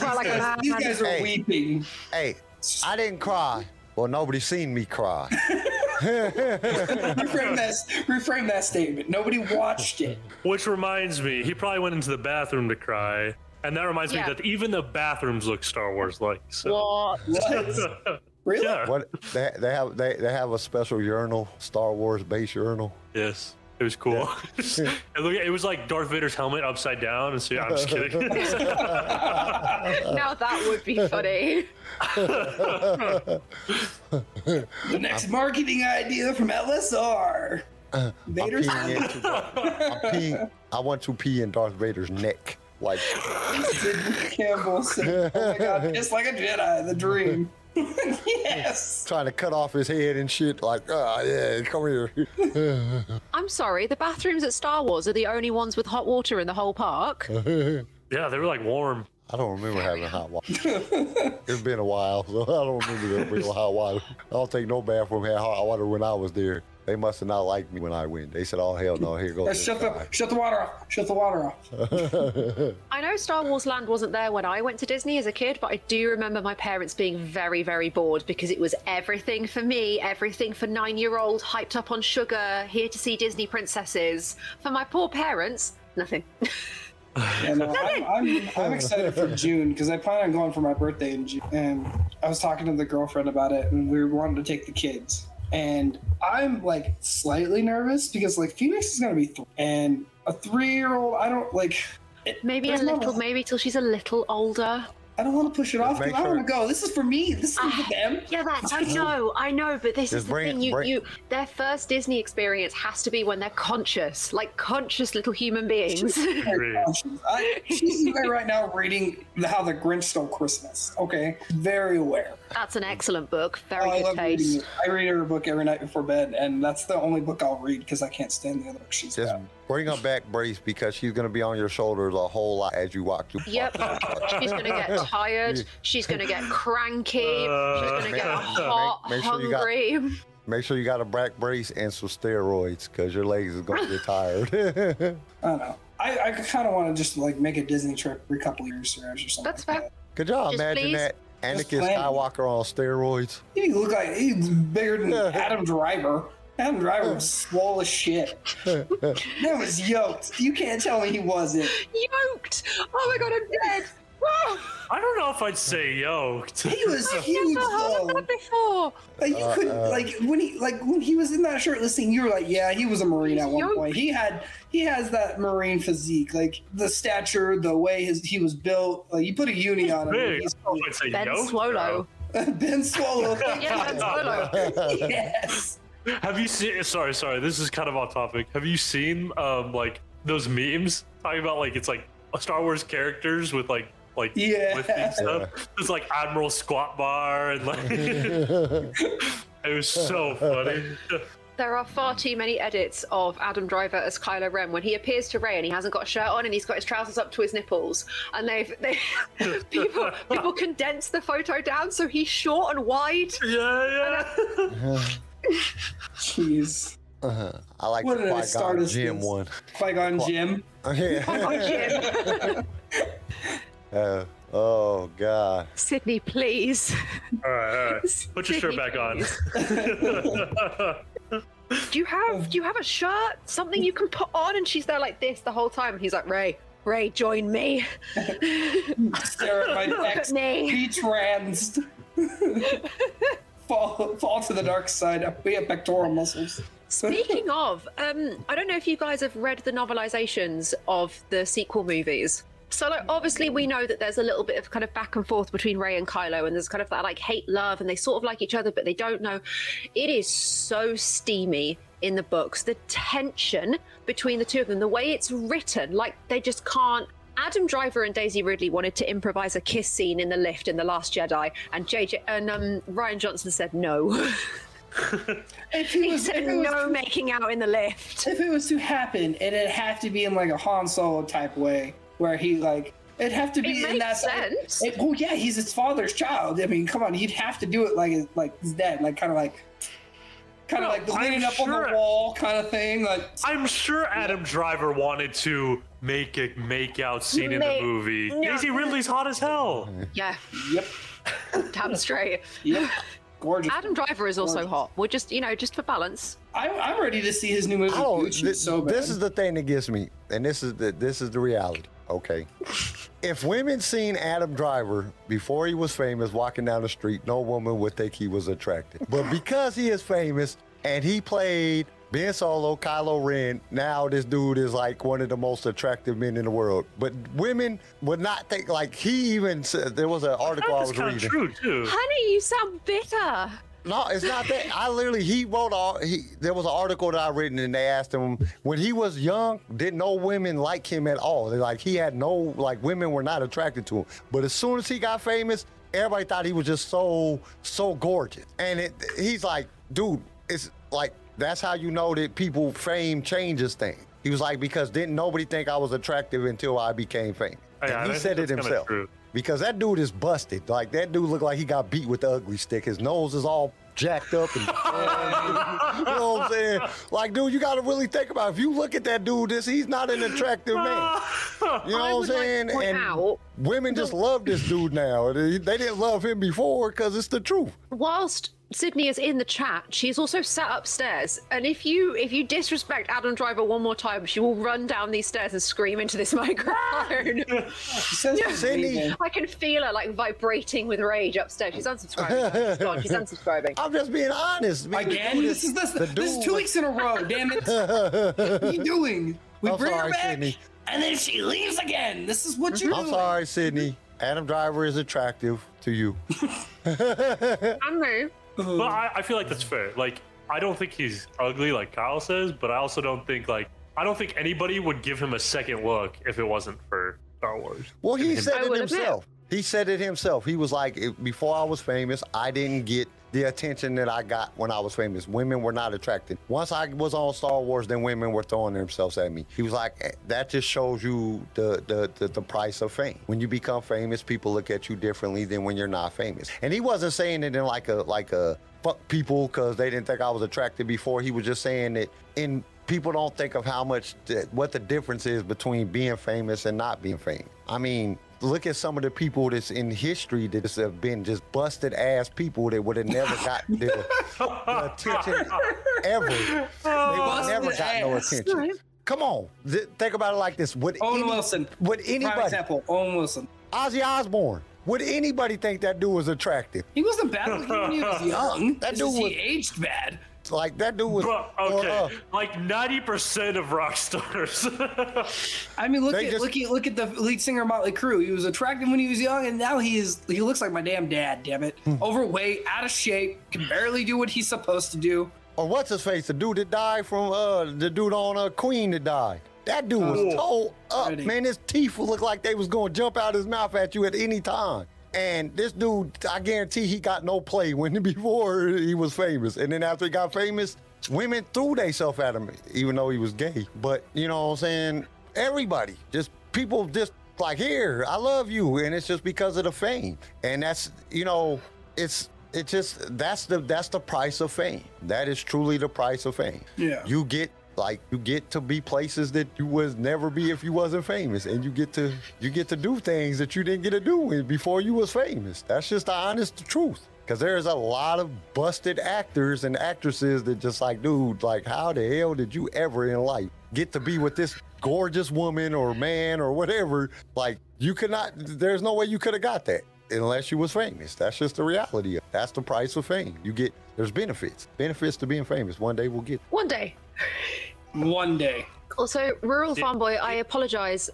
these guys are weeping. Hey, I didn't cry. Well, nobody's seen me cry. Reframe that statement. Nobody watched it. Which reminds me, he probably went into the bathroom to cry. And that reminds me that even the bathrooms look Star Wars-like. So. What? Really? Yeah. What, they have a special urinal, Star Wars base urinal. Yes, it was cool. Yeah. It was like Darth Vader's helmet upside down. And so yeah, I'm just kidding. Now that would be funny. The next marketing idea from LSR. Vader's helmet. I want to pee in Darth Vader's neck. Like Sid Campbell said, oh my God, just like a Jedi, the dream. Yes. Trying to cut off his head and shit. Like, oh, yeah, come here. I'm sorry. The bathrooms at Star Wars are the only ones with hot water in the whole park. Yeah, they were like warm. I don't remember having hot water. It's been a while, so I don't remember that real hot water. I don't think no bathroom had hot water when I was there. They must have not liked me when I win. They said, oh, hell no, here goes. Shut the water off. Shut the water off. I know Star Wars Land wasn't there when I went to Disney as a kid, but I do remember my parents being very, very bored because it was everything for me, everything for 9-year-old, hyped up on sugar, here to see Disney princesses. For my poor parents, nothing. Yeah, no, I'm excited for June because I plan on going for my birthday in June. And I was talking to the girlfriend about it, and we wanted to take the kids. And I'm like slightly nervous because like Phoenix is gonna be and a 3-year-old. I don't like. Maybe till she's a little older. I don't want to push it off because I want to go. This is for me. This is for them. Yeah, I know, but this is the thing. Their first Disney experience has to be when they're conscious, like conscious little human beings. She's right now reading How the Grinch Stole Christmas. Okay, very aware. That's an excellent book. Very good taste. I read her book every night before bed, and that's the only book I'll read because I can't stand the other book she's got. Bring her back, Brace, because she's going to be on your shoulders a whole lot as you walk through. Yep. She's going to get tired. She's going to get cranky. She's going to get hot, hungry. Make sure you got a back brace and some steroids because your legs is going to get tired. I don't know. I kind of want to just like make a Disney trip every couple of years or something. That's fair. Like that. Good job. Just imagine that. Anakin Skywalker on steroids. He look like he's bigger than Adam Driver. Adam Driver was swole as shit. That was yoked. You can't tell me he wasn't. Yoked! Oh my god, I'm dead! Whoa. I don't know if I'd say yoked. He was huge. I've never heard that before. Like, you couldn't when he was in that shirtless thing, you were like, yeah, he was a Marine at one point. He has that Marine physique, like the stature, the way he was built. Like you put a uni on him. Ben Solo. Ben Solo. Yeah, Ben Solo. Yes. Have you seen? Sorry. This is kind of off topic. Have you seen like those memes talking about like it's like Star Wars characters with like lifting stuff? It's like Admiral Squat Bar and like it was so funny. There are far too many edits of Adam Driver as Kylo Ren when he appears to Rey and he hasn't got a shirt on and he's got his trousers up to his nipples. And people condense the photo down so he's short and wide. Yeah. Jeez. I like the Qui-Gon Jinn one. Qui-Gon Jinn? Yeah. Qui-Gon Jinn. Oh, God. Sydney, please. All right. Put your shirt back on. Do you have a shirt? Something you can put on? And she's there like this the whole time. And he's like, Ray, join me. Stare at my ex. Be transed. Fall to the dark side. We have pectoral muscles. Speaking of, I don't know if you guys have read the novelizations of the sequel movies. So, like, obviously, we know that there's a little bit of kind of back and forth between Rey and Kylo, and there's kind of that like hate love, and they sort of like each other, but they don't know. It is so steamy in the books. The tension between the two of them, the way it's written, like they just can't. Adam Driver and Daisy Ridley wanted to improvise a kiss scene in the lift in The Last Jedi, and Rian Johnson said no. He said no making out in the lift. If it was to happen, it'd have to be in like a Han Solo type way. Where he like, it'd have to be in that sense. He's his father's child. I mean, come on, he'd have to do it like his dad, like kind of like leaning up on the wall kind of thing. Like I'm sure Adam Driver wanted to make a makeout scene in the movie. No. Daisy Ridley's hot as hell. Yeah. Yep. Damn straight. Yep. Gorgeous. Adam Driver is also hot. We're just for balance. I'm ready to see his new movie. Oh, this is the thing that gets me, and this is the reality. Okay. If women seen Adam Driver before he was famous walking down the street, no woman would think he was attractive. But because he is famous and he played Ben Solo, Kylo Ren, now this dude is like one of the most attractive men in the world. But women would not think, like he even said, there was an article I was reading. That's true too. Honey, you sound bitter. No, it's not that. There was an article that I written, and they asked him when he was young, didn't no women like him at all. They like he had no like women were not attracted to him. But as soon as he got famous, everybody thought he was just so gorgeous. And he's like, dude, it's like that's how you know that people fame changes things. He was like, because didn't nobody think I was attractive until I became famous. And he said it himself, because that dude is busted. Like, that dude looked like he got beat with the ugly stick. His nose is all jacked up. And, you know what I'm saying? Like, dude, you got to really think about it. If you look at that dude, he's not an attractive man. You know what I'm saying? Like, and women just love this dude now. They didn't love him before, because it's the truth. Whilst Sydney is in the chat, she's also sat upstairs, and if you disrespect Adam Driver one more time, she will run down these stairs and scream into this microphone. Sydney, I can feel her like vibrating with rage upstairs. She's unsubscribing. God, she's unsubscribing. I'm just being honest. Man. Again, this is 2 weeks in a row. Damn it! What are you doing? We bring her back, Sydney, and then she leaves again. This is what you do. I'm sorry, Sydney. Adam Driver is attractive to you. I'm rude. But I feel like that's fair. Like, I don't think he's ugly, like Kyle says, but I also don't think, like, I don't think anybody would give him a second look if it wasn't for Star Wars. Well, he said it himself. He said it himself. He was like, before I was famous, I didn't get the attention that I got when I was famous. Women were not attracted. Once I was on Star Wars, then women were throwing themselves at me. He was like, that just shows you the price of fame. When you become famous, people look at you differently than when you're not famous. And he wasn't saying it in like a fuck people because they didn't think I was attractive before. He was just saying that people don't think of how much, what the difference is between being famous and not being famous. I mean, look at some of the people that's in history that have been just busted ass people that would have never gotten the attention ever. They would have never gotten no attention. Come on, think about it like this. Owen Wilson. Ozzy Osbourne. Would anybody think that dude was attractive? He wasn't bad looking when he was young. He aged bad. Like, that dude was... like 90% of rock stars. I mean, look at the lead singer of Motley Crue. He was attractive when he was young, and now he looks like my damn dad, damn it. Overweight, out of shape, can barely do what he's supposed to do. Or what's his face? The dude that died from... the dude on Queen that died. That dude was toe up. Ready. Man, his teeth looked like they was going to jump out his mouth at you at any time. And this dude, I guarantee he got no play before he was famous. And then after he got famous, women threw themselves at him, even though he was gay. But you know what I'm saying? Everybody, just people just like, here, I love you. And it's just because of the fame. And that's, you know, that's the price of fame. That is truly the price of fame. Yeah. You get to be places that you would never be if you wasn't famous, and you get to do things that you didn't get to do before you was famous. That's just the honest truth. Because there's a lot of busted actors and actresses that just like, dude, like, how the hell did you ever in life get to be with this gorgeous woman or man or whatever? Like, you could not. There's no way you could have got that unless you was famous. That's just the reality of it. That's the price of fame. There's benefits to being famous. One day we'll get. One day. One day. Also, Rural Farm Boy, I apologize.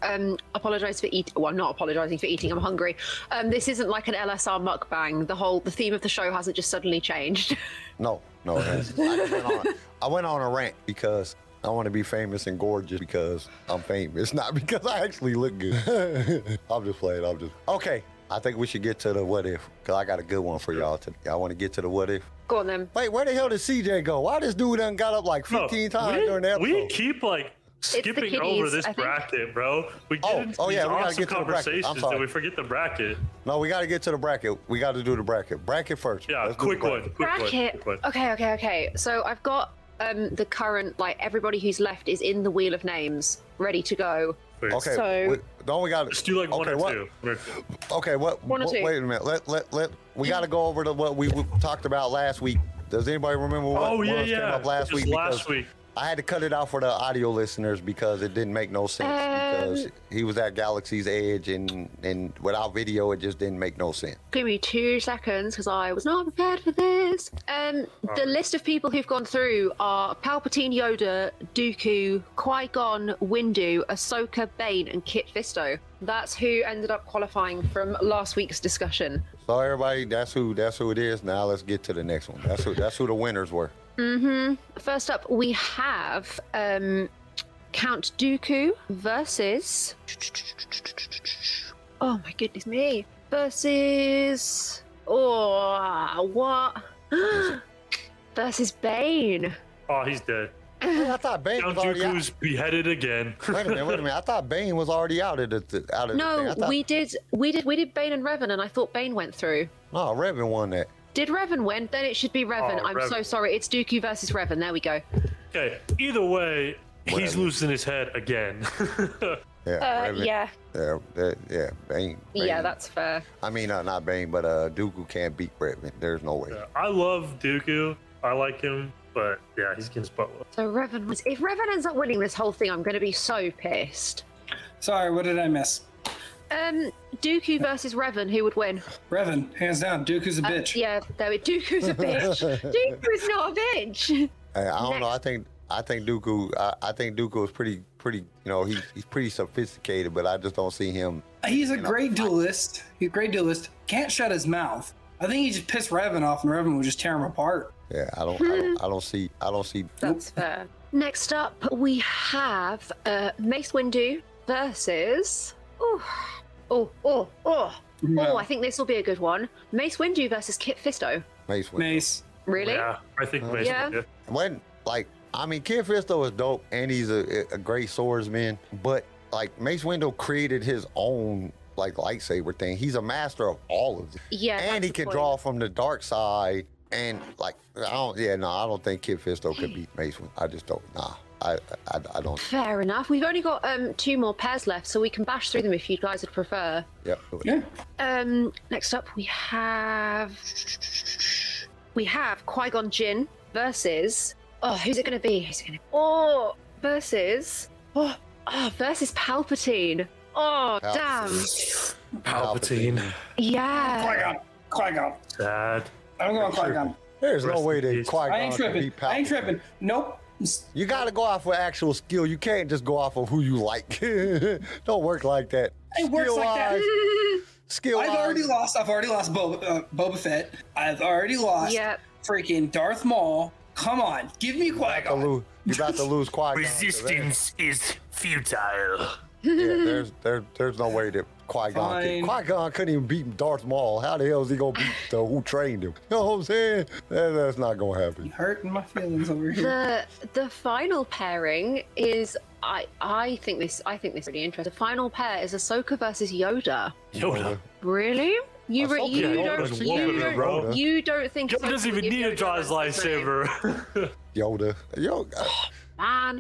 Apologize for eating. Well, I'm not apologizing for eating. I'm hungry. This isn't like an LSR mukbang. The theme of the show hasn't just suddenly changed. No. I went on a rant because I want to be famous and gorgeous because I'm famous, not because I actually look good. I'm just playing. Okay. I think we should get to the what if, because I got a good one for y'all today. Y'all want to get to the what if? Go on then. Wait, where the hell did CJ go? Why this dude done got up like 15 times during the episode? We keep like skipping over this bracket, bro. We get into these awesome conversations that we forget the bracket. No, we got to get to the bracket. We got to do the bracket. Bracket first. Yeah, quick one. Okay. So I've got the current, like, everybody who's left is in the wheel of names, ready to go. Okay, so we got to do like one or two. Wait a minute. We got to go over to what we talked about last week. Does anybody remember what came up last week? Last week, I had to cut it out for the audio listeners because it didn't make no sense. Because he was at Galaxy's Edge and without video, it just didn't make no sense. Give me 2 seconds because I was not prepared for this. The list of people who've gone through are Palpatine, Yoda, Dooku, Qui-Gon, Windu, Ahsoka, Bane, and Kit Fisto. That's who ended up qualifying from last week's discussion. So everybody, that's who it is. Now let's get to the next one. That's who the winners were. Mm-hmm. First up, we have Count Dooku versus... Oh, my goodness me. Versus... Oh, what? Versus Bane. Oh, he's dead. I thought Bane was already out. Beheaded again. Wait a minute. I thought Bane was already out of the No, we did Bane and Revan, and I thought Bane went through. Oh, Revan won that. Did Revan win? Then it should be Revan. Oh, I'm so sorry. It's Dooku versus Revan. There we go. Okay. Either way, he's losing his head again. Bane. Yeah, that's fair. I mean, not Bane, but Dooku can't beat Revan. There's no way. Yeah, I love Dooku. I like him, but yeah, he's getting spot. So Revan was. If Revan ends up winning this whole thing, I'm going to be so pissed. Sorry, what did I miss? Dooku versus Revan, who would win? Revan, hands down. Dooku's a bitch. Yeah, Dooku's a bitch. Dooku's not a bitch. Hey, I don't know. I think Dooku. I think Dooku is pretty. You know, he's pretty sophisticated, but I just don't see him. He's a great duelist. Can't shut his mouth. I think he just pissed Revan off, and Revan would just tear him apart. Yeah, I don't see. That's fair. Next up, we have Mace Windu versus. No. I think this will be a good one. Mace Windu versus Kit Fisto. Mace Windu. Mace. Really? Yeah, I think Mace Windu. Kit Fisto is dope, and he's a great swordsman, but, Mace Windu created his own, lightsaber thing. He's a master of all of this. Yeah, and he can draw from the dark side, and, I don't think Kit Fisto could beat Mace Windu. I just don't, I don't. Fair enough. We've only got two more pairs left, so we can bash through them if you guys would prefer. Yep. Yeah. Next up, we have Qui-Gon Jinn versus. Oh, who's it going to be? Versus Palpatine. Oh, damn. Palpatine. Yeah. Qui-Gon. Sad. I'm going Qui-Gon. There's no way that Qui-Gon can beat Palpatine. I ain't tripping. Nope. You gotta go off of actual skill. You can't just go off of who you like. Don't work like that. It works like that. Skill. I've already lost Boba Fett. I've already lost freaking Darth Maul. Come on, give me Qui-Gon. You're about to lose Qui-Gon. Resistance is futile. Yeah, there's no way that Qui-Gon couldn't even beat Darth Maul. How the hell is he gonna beat who trained him? You know what I'm saying? That's not gonna happen. You're hurting my feelings over here. The final pairing is I think this is really interesting. The final pair is Ahsoka versus Yoda. Yoda. Really? You don't think Yoda doesn't even need to draw his lightsaber. Yoda. Man.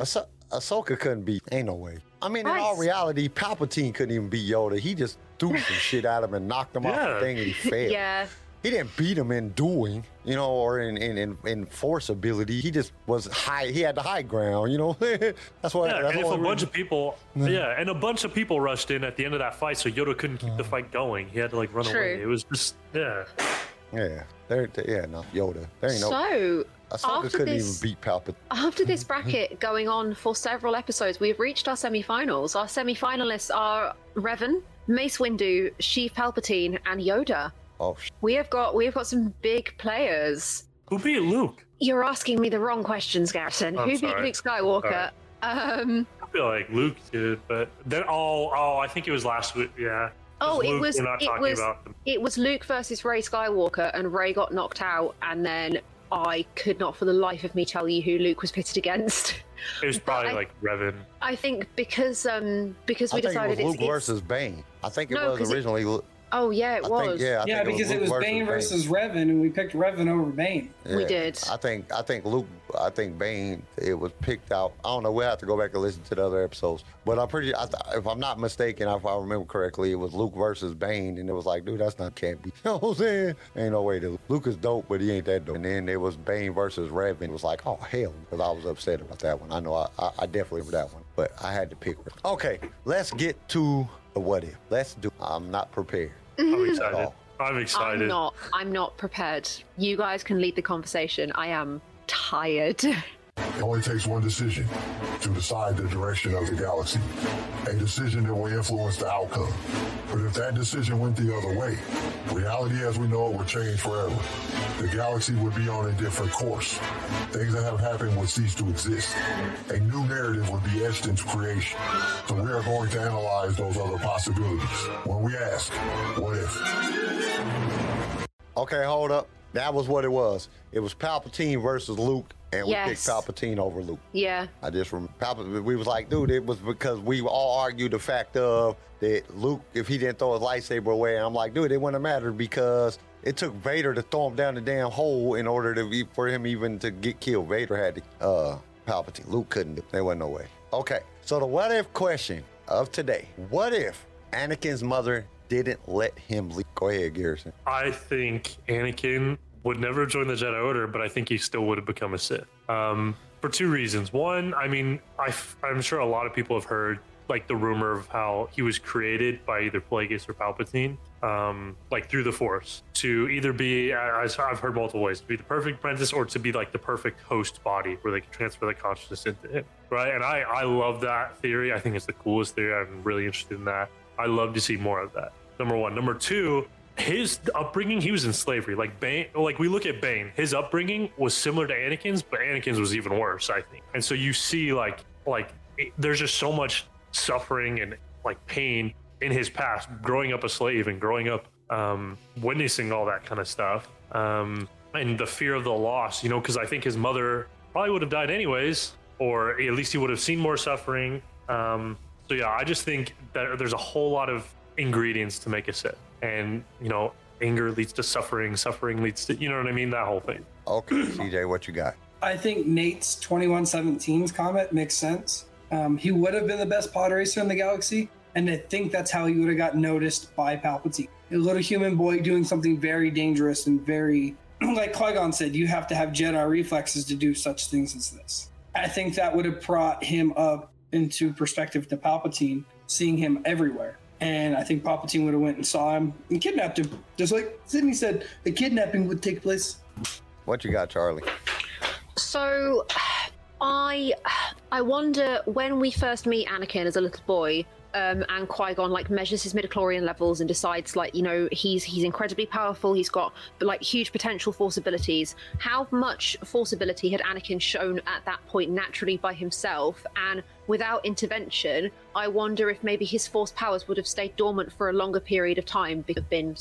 Ahsoka couldn't beat. Ain't no way. I mean, in all reality, Palpatine couldn't even beat Yoda. He just threw some shit at him and knocked him off the thing, and he failed. Yeah. He didn't beat him in doing, or in force ability. He just was high. He had the high ground, That's why. Yeah, and a bunch of people rushed in at the end of that fight, so Yoda couldn't keep the fight going. He had to run away. It was just Yeah. Yoda. There ain't no. So. Ahsoka couldn't even beat Palpatine. After this bracket going on for several episodes, we've reached our semi-finals. Our semi-finalists are Revan, Mace Windu, Sheev Palpatine, and Yoda. Oh, we have got some big players. Who beat Luke? You're asking me the wrong questions, Garrison. Who beat Luke Skywalker? I feel like Luke did, but they're I think it was last week. Yeah. Oh, it was Luke versus Rey Skywalker, and Rey got knocked out, and then. I could not for the life of me tell you who Luke was pitted against. It was probably Revan. I think because we decided it was Luke versus Bane. I think it was originally. Because it was Bane versus Revan, and we picked Revan over Bane. Yeah, we did. I think Bane. It was picked out. I don't know. We'll have to go back and listen to the other episodes. But I'm pretty. If I'm not mistaken, if I remember correctly, it was Luke versus Bane, and it was like, dude, can't be. You know what I'm saying? Ain't no way. Luke is dope, but he ain't that dope. And then there was Bane versus Revan. It was like, oh hell, because I was upset about that one. I know. I definitely remember that one, but I had to pick Revan. Okay, let's get to. What if? Let's do. I'm not prepared. I'm excited. I'm not prepared. You guys can lead the conversation. I am tired. It only takes one decision to decide the direction of the galaxy. A decision that will influence the outcome. But if that decision went the other way, reality as we know it would change forever. The galaxy would be on a different course. Things that have happened would cease to exist. A new narrative would be etched into creation. So we are going to analyze those other possibilities when we ask, what if? Okay, hold up. That was what it was. It was Palpatine versus Luke. And we picked Palpatine over Luke. Yeah. I just remember Palpatine. We was like, dude, it was because we all argued the fact of that Luke, if he didn't throw his lightsaber away, and I'm like, dude, it wouldn't have mattered because it took Vader to throw him down the damn hole in order to be, for him even to get killed. Vader had to, Palpatine. Luke couldn't. There wasn't no way. Okay. So the what if question of today. What if Anakin's mother didn't let him leave? Go ahead, Garrison. I think Anakin would never have joined the Jedi Order, but I think he still would have become a Sith. For two reasons. One, I mean, I'm sure a lot of people have heard like the rumor of how he was created by either Plagueis or Palpatine, like through the Force, to either be, I've heard multiple ways, to be the perfect apprentice or to be like the perfect host body where they can transfer the consciousness into him, right? And I love that theory. I think it's the coolest theory. I'm really interested in that. I love to see more of that. Number one. Number two, his upbringing, he was in slavery. Like Bane, like we look at Bane, his upbringing was similar to Anakin's, but Anakin's was even worse, I think. And so you see there's just so much suffering and like pain in his past, growing up a slave and growing up witnessing all that kind of stuff. And the fear of the loss, because I think his mother probably would have died anyways, or at least he would have seen more suffering. So yeah, I just think that there's a whole lot of ingredients to make a Sith. And, anger leads to suffering. Suffering leads to, that whole thing. Okay, CJ, what you got? I think Nate's 2117's comment makes sense. He would have been the best pod racer in the galaxy. And I think that's how he would have got noticed by Palpatine. A little human boy doing something very dangerous and very, like Qui-Gon said, you have to have Jedi reflexes to do such things as this. I think that would have brought him up into perspective to Palpatine, seeing him everywhere. And I think Palpatine would have went and saw him and kidnapped him. Just like Sydney said, the kidnapping would take place. What you got, Charlie? So I wonder when we first meet Anakin as a little boy, and Qui-Gon measures his midichlorian levels and decides he's incredibly powerful. He's got huge potential force abilities. How much force ability had Anakin shown at that point naturally by himself and without intervention? I wonder if maybe his force powers would have stayed dormant for a longer period of time, have been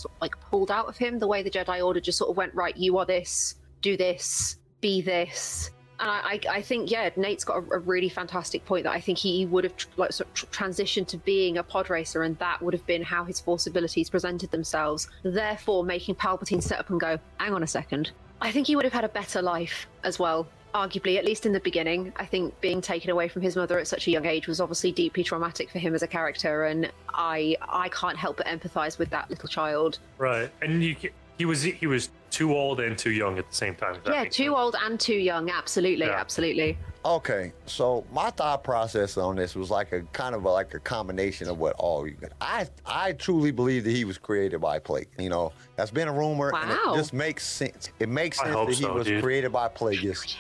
pulled out of him the way the Jedi Order just went, right, you are this, do this, be this. And I think, Nate's got a really fantastic point that I think he would have transitioned to being a pod racer, and that would have been how his force abilities presented themselves, therefore making Palpatine sit up and go, hang on a second. I think he would have had a better life as well. Arguably, at least in the beginning, I think being taken away from his mother at such a young age was obviously deeply traumatic for him as a character, and I can't help but empathize with that little child. Right, and he was too old and too young at the same time. Yeah, too old and too young, absolutely, yeah. Absolutely. Okay, so my thought process on this was a combination of what all you got. I truly believe that he was created by Plagueis. That's been a rumor, wow. And it just makes sense. It makes sense that he was created by Plagueis.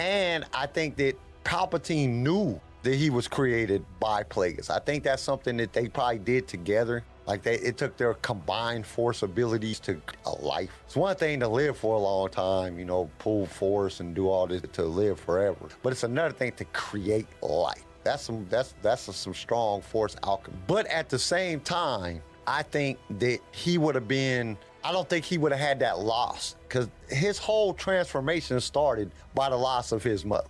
And I think that Palpatine knew that he was created by Plagueis. I think that's something that they probably did together. It took their combined force abilities to a life. It's one thing to live for a long time, pull force and do all this to live forever. But it's another thing to create life. That's some strong force alchemy. But at the same time, I think that he would have been. I don't think he would have had that loss, because his whole transformation started by the loss of his mother.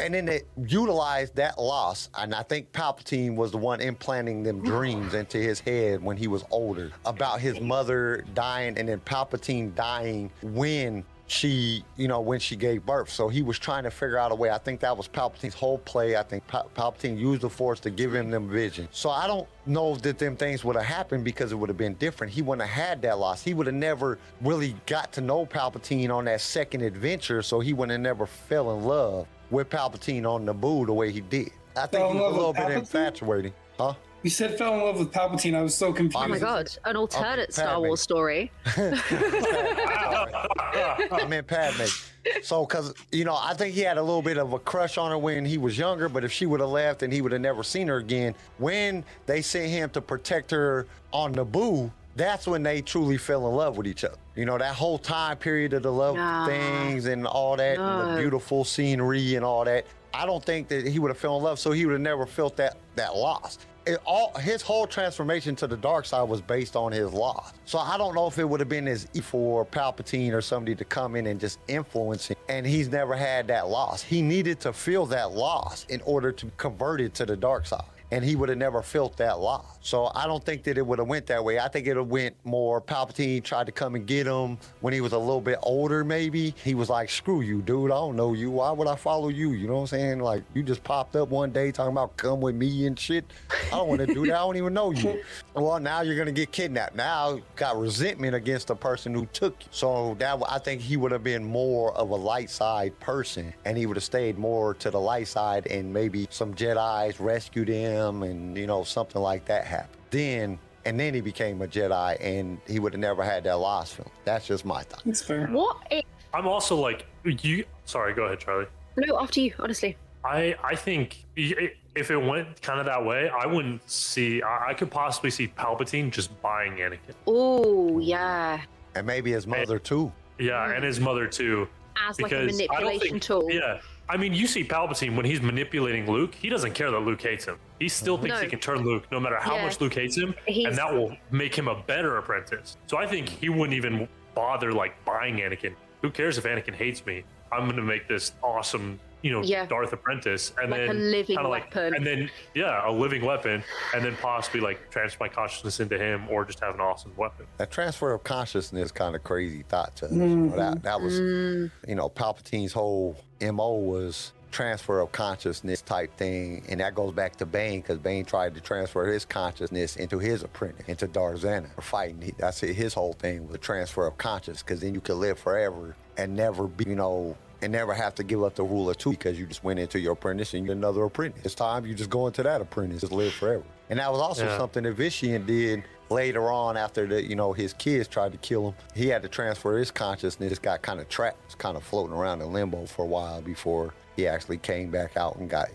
And then they utilized that loss, and I think Palpatine was the one implanting them dreams into his head when he was older about his mother dying and then Palpatine dying when she, when she gave birth. So he was trying to figure out a way. I think that was Palpatine's whole play. I think Palpatine used the Force to give him them vision. So I don't know that them things would have happened, because it would have been different. He wouldn't have had that loss. He would have never really got to know Palpatine on that second adventure, so he would have never fell in love with Palpatine on Naboo the way he did. I think he was a little bit infatuated. Huh? You said fell in love with Palpatine. I was so confused. Oh my God, an alternate Star Wars story. I meant Padme. So, because, I think he had a little bit of a crush on her when he was younger, but if she would have left, then he would have never seen her again. When they sent him to protect her on Naboo, that's when they truly fell in love with each other. That whole time period of the love things and all that, and the beautiful scenery and all that. I don't think that he would have fell in love, so he would have never felt that loss. His whole transformation to the dark side was based on his loss. So I don't know if it would have been as easy for Palpatine or somebody to come in and just influence him. And he's never had that loss. He needed to feel that loss in order to convert it to the dark side. And he would have never felt that loss. So I don't think that it would have went that way. I think it went more Palpatine tried to come and get him when he was a little bit older, maybe. He was like, screw you, dude. I don't know you. Why would I follow you? You know what I'm saying? Like, you just popped up one day talking about come with me and shit. I don't want to do that. I don't even know you. Well, now you're going to get kidnapped. Now got resentment against the person who took you. So that I think he would have been more of a light side person. And he would have stayed more to the light side, and maybe some Jedis rescued him. And you know, something like that happened. Then he became a Jedi, and he would have never had that loss film. That's just my thought. That's fair. I'm also like you. Sorry, go ahead, Charlie. No, after you. Honestly, I think if it went kind of that way, I wouldn't see. I could possibly see Palpatine just buying Anakin. Oh yeah. And maybe his mother too. Yeah, and his mother too. As like a manipulation tool. Yeah. I mean, you see Palpatine when he's manipulating Luke, he doesn't care that Luke hates him. He still thinks he can turn Luke no matter how much Luke hates him, and that will make him a better apprentice. So I think he wouldn't even bother like buying Anakin. Who cares if Anakin hates me? I'm going to make this awesome, Darth apprentice, and like then a living weapon. Like, and then a living weapon, and then possibly like transfer my consciousness into him, or just have an awesome weapon. That transfer of consciousness kind of crazy thought to us. That was Palpatine's whole MO was transfer of consciousness type thing, and that goes back to Bane, because Bane tried to transfer his consciousness into his apprentice, into Darth Vader, for fighting. That's it. His whole thing was a transfer of consciousness, because then you could live forever and never be and never have to give up the rule of two, because you just went into your apprentice and you're another apprentice. It's time you just go into that apprentice, just live forever. And that was also something that Vishian did later on after his kids tried to kill him. He had to transfer his consciousness, got kind of trapped, was kind of floating around in limbo for a while before he actually came back out and got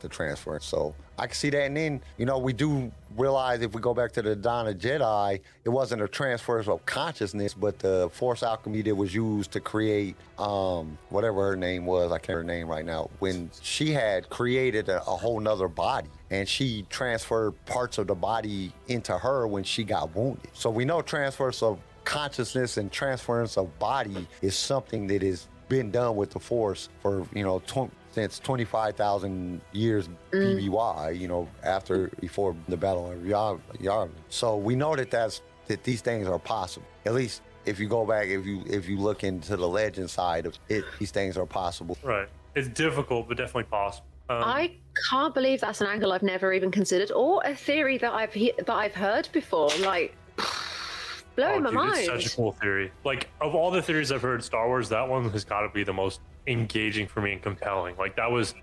the transfer. So I can see that. And then, we do realize if we go back to the Dawn of Jedi, it wasn't a transfer of consciousness, but the force alchemy that was used to create whatever her name was, I can't remember her name right now, when she had created a whole nother body, and she transferred parts of the body into her when she got wounded. So we know transfers of consciousness and transference of body is something that has been done with the force for, since 25,000 years BBY, before the Battle of Yavin. So we know that these things are possible. At least if you go back, if you look into the legend side of it, these things are possible. Right. It's difficult, but definitely possible. I can't believe that's an angle I've never even considered, or a theory that I've heard before. Like, blowing my mind. It's such a cool theory. Like, of all the theories I've heard, Star Wars, that one has got to be the most engaging for me and compelling. Like, that was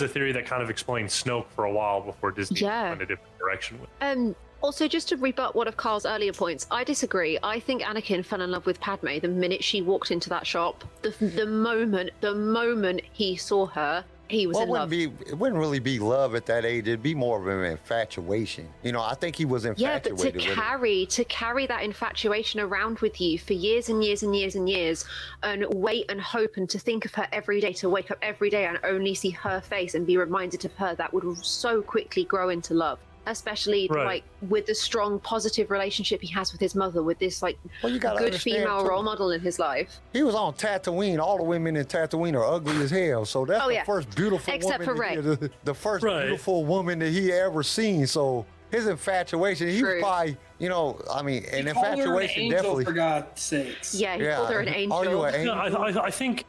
a theory that kind of explained Snoke for a while before Disney went a different direction with. Also, just to rebut one of Carl's earlier points, I disagree. I think Anakin fell in love with Padme the minute she walked into that shop. The moment he saw her, he was in love. It wouldn't really be love at that age. It'd be more of an infatuation. I think he was infatuated with it. Yeah, but to carry that infatuation around with you for years and years and years and years, and wait and hope, and to think of her every day, to wake up every day and only see her face and be reminded of her, that would so quickly grow into love. Especially like with the strong positive relationship he has with his mother, with this like good female role model in his life. He was on Tatooine. All the women in Tatooine are ugly as hell. So that's the first beautiful woman. Except for Rey. The first beautiful woman that he ever seen. So his infatuation, he was probably, an infatuation definitely. For God's sakes. Yeah, he called her an angel. Are you an angel? I think,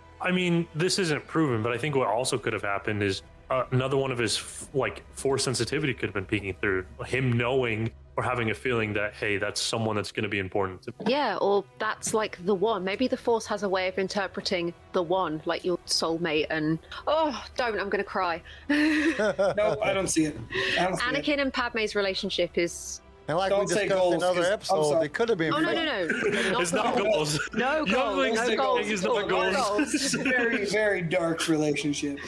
this isn't proven, but I think what also could have happened is another one of his force sensitivity could have been peeking through, him knowing or having a feeling that, hey, that's someone that's going to be important to me. Yeah, or that's like the one. Maybe the force has a way of interpreting the one, like your soulmate, and I'm going to cry. No, I don't see it. Anakin and Padme's relationship is... And like don't we discussed goals, in another episode, it could have been. Oh, no. It's not goals. No goals. No goals. It's not goals. It's a very, very dark relationship.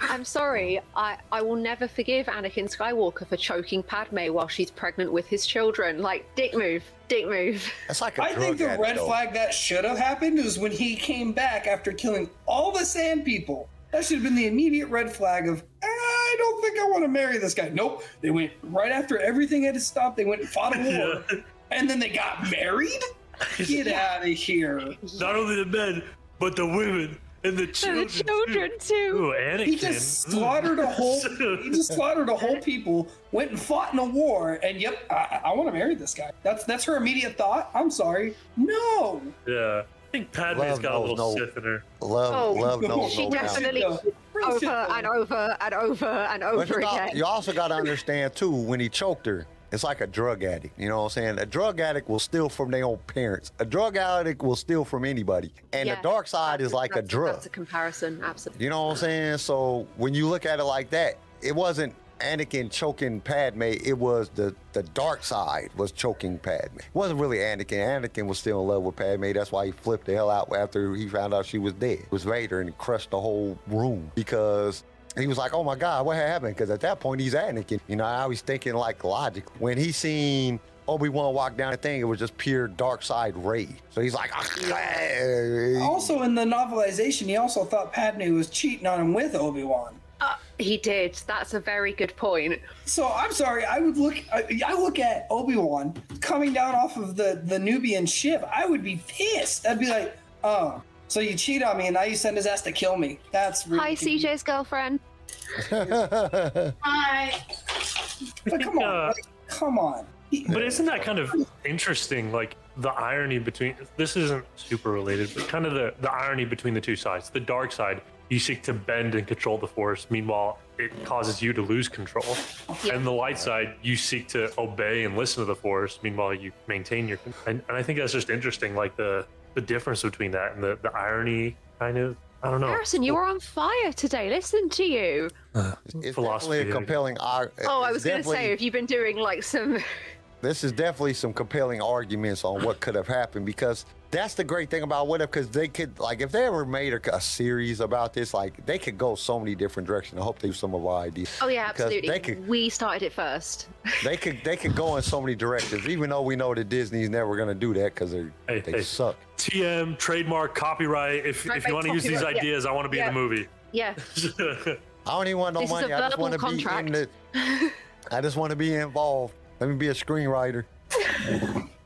I'm sorry. I will never forgive Anakin Skywalker for choking Padme while she's pregnant with his children. Like, dick move. That's like I think the red flag that should have happened is when he came back after killing all the sand people. That should have been the immediate red flag of, I don't think I want to marry this guy. Nope. They went right after everything had to stop. They went and fought a war. Yeah. And then they got married? Get out of here. Not only the men, but the women. And the children, too. Ooh, Anakin. He just slaughtered a whole. He just slaughtered a whole people. Went and fought in a war. And yep, I want to marry this guy. That's her immediate thought. I'm sorry. No. Yeah, I think Padme's got a little Sith in her. Love, she definitely over and over and over and over again. You also got to understand too when he choked her. It's like a drug addict, you know what I'm saying? A drug addict will steal from their own parents. A drug addict will steal from anybody. And the dark side is like a drug. That's a comparison, absolutely. You know what I'm saying? So when you look at it like that, it wasn't Anakin choking Padme. It was the dark side was choking Padme. It wasn't really Anakin. Anakin was still in love with Padme. That's why he flipped the hell out after he found out she was dead. It was Vader, and he crushed the whole room because... He was like, oh my God, what happened? Because at that point, he's Anakin. You know, I always thinking like logic. When he seen Obi-Wan walk down the thing, it was just pure dark side rage. So he's like, Also in the novelization, he also thought Padme was cheating on him with Obi-Wan. He did. That's a very good point. So I'm sorry. I look at Obi-Wan coming down off of the Nubian ship. I would be pissed. I'd be like, oh. So you cheat on me, and now you send his ass to kill me. That's really Hi, cute. CJ's girlfriend. Hi. But come on. Come on. But isn't that kind of interesting, like, the irony between... This isn't super related, but kind of the irony between the two sides. The dark side, you seek to bend and control the Force. Meanwhile, it causes you to lose control. Yeah. And the light side, you seek to obey and listen to the Force. Meanwhile, you maintain your... And I think that's just interesting, like, the difference between that and the irony, kind of, I don't know. Harrison, you were on fire today. Listen to you. It's definitely a compelling... I was going to say, if you've been doing like some... This is definitely some compelling arguments on what could have happened, because that's the great thing about what if, because they could, like, if they ever made a series about this, like, they could go so many different directions. I hope they have some of our ideas. Oh yeah, absolutely. We started it first. They could go in so many directions, even though we know that Disney's never going to do that because they suck. TM, trademark, copyright. If you want to use these ideas, I want to be in the movie. Yeah. I don't even want no money. I just want to be I just want to be involved. Let me be a screenwriter.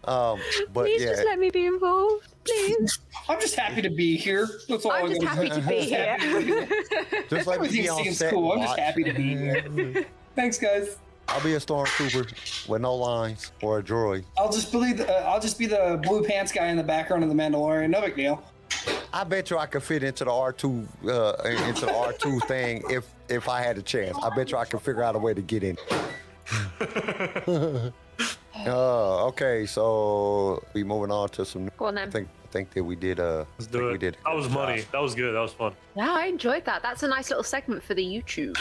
But please just let me be involved, please. I'm just happy to be here. That's all I'm just happy to be here. Just like everything be on seems set cool. I'm just happy to be here. Thanks, guys. I'll be a stormtrooper with no lines or a droid. I'll just be the blue pants guy in the background of the Mandalorian. No big deal. I bet you I could fit into the R2 thing if I had a chance. I bet you I could figure out a way to get in. Okay, so we moving on to some. Go on then. I think that we did. We did. That was money. That was good. That was fun. Yeah, I enjoyed that. That's a nice little segment for the YouTube.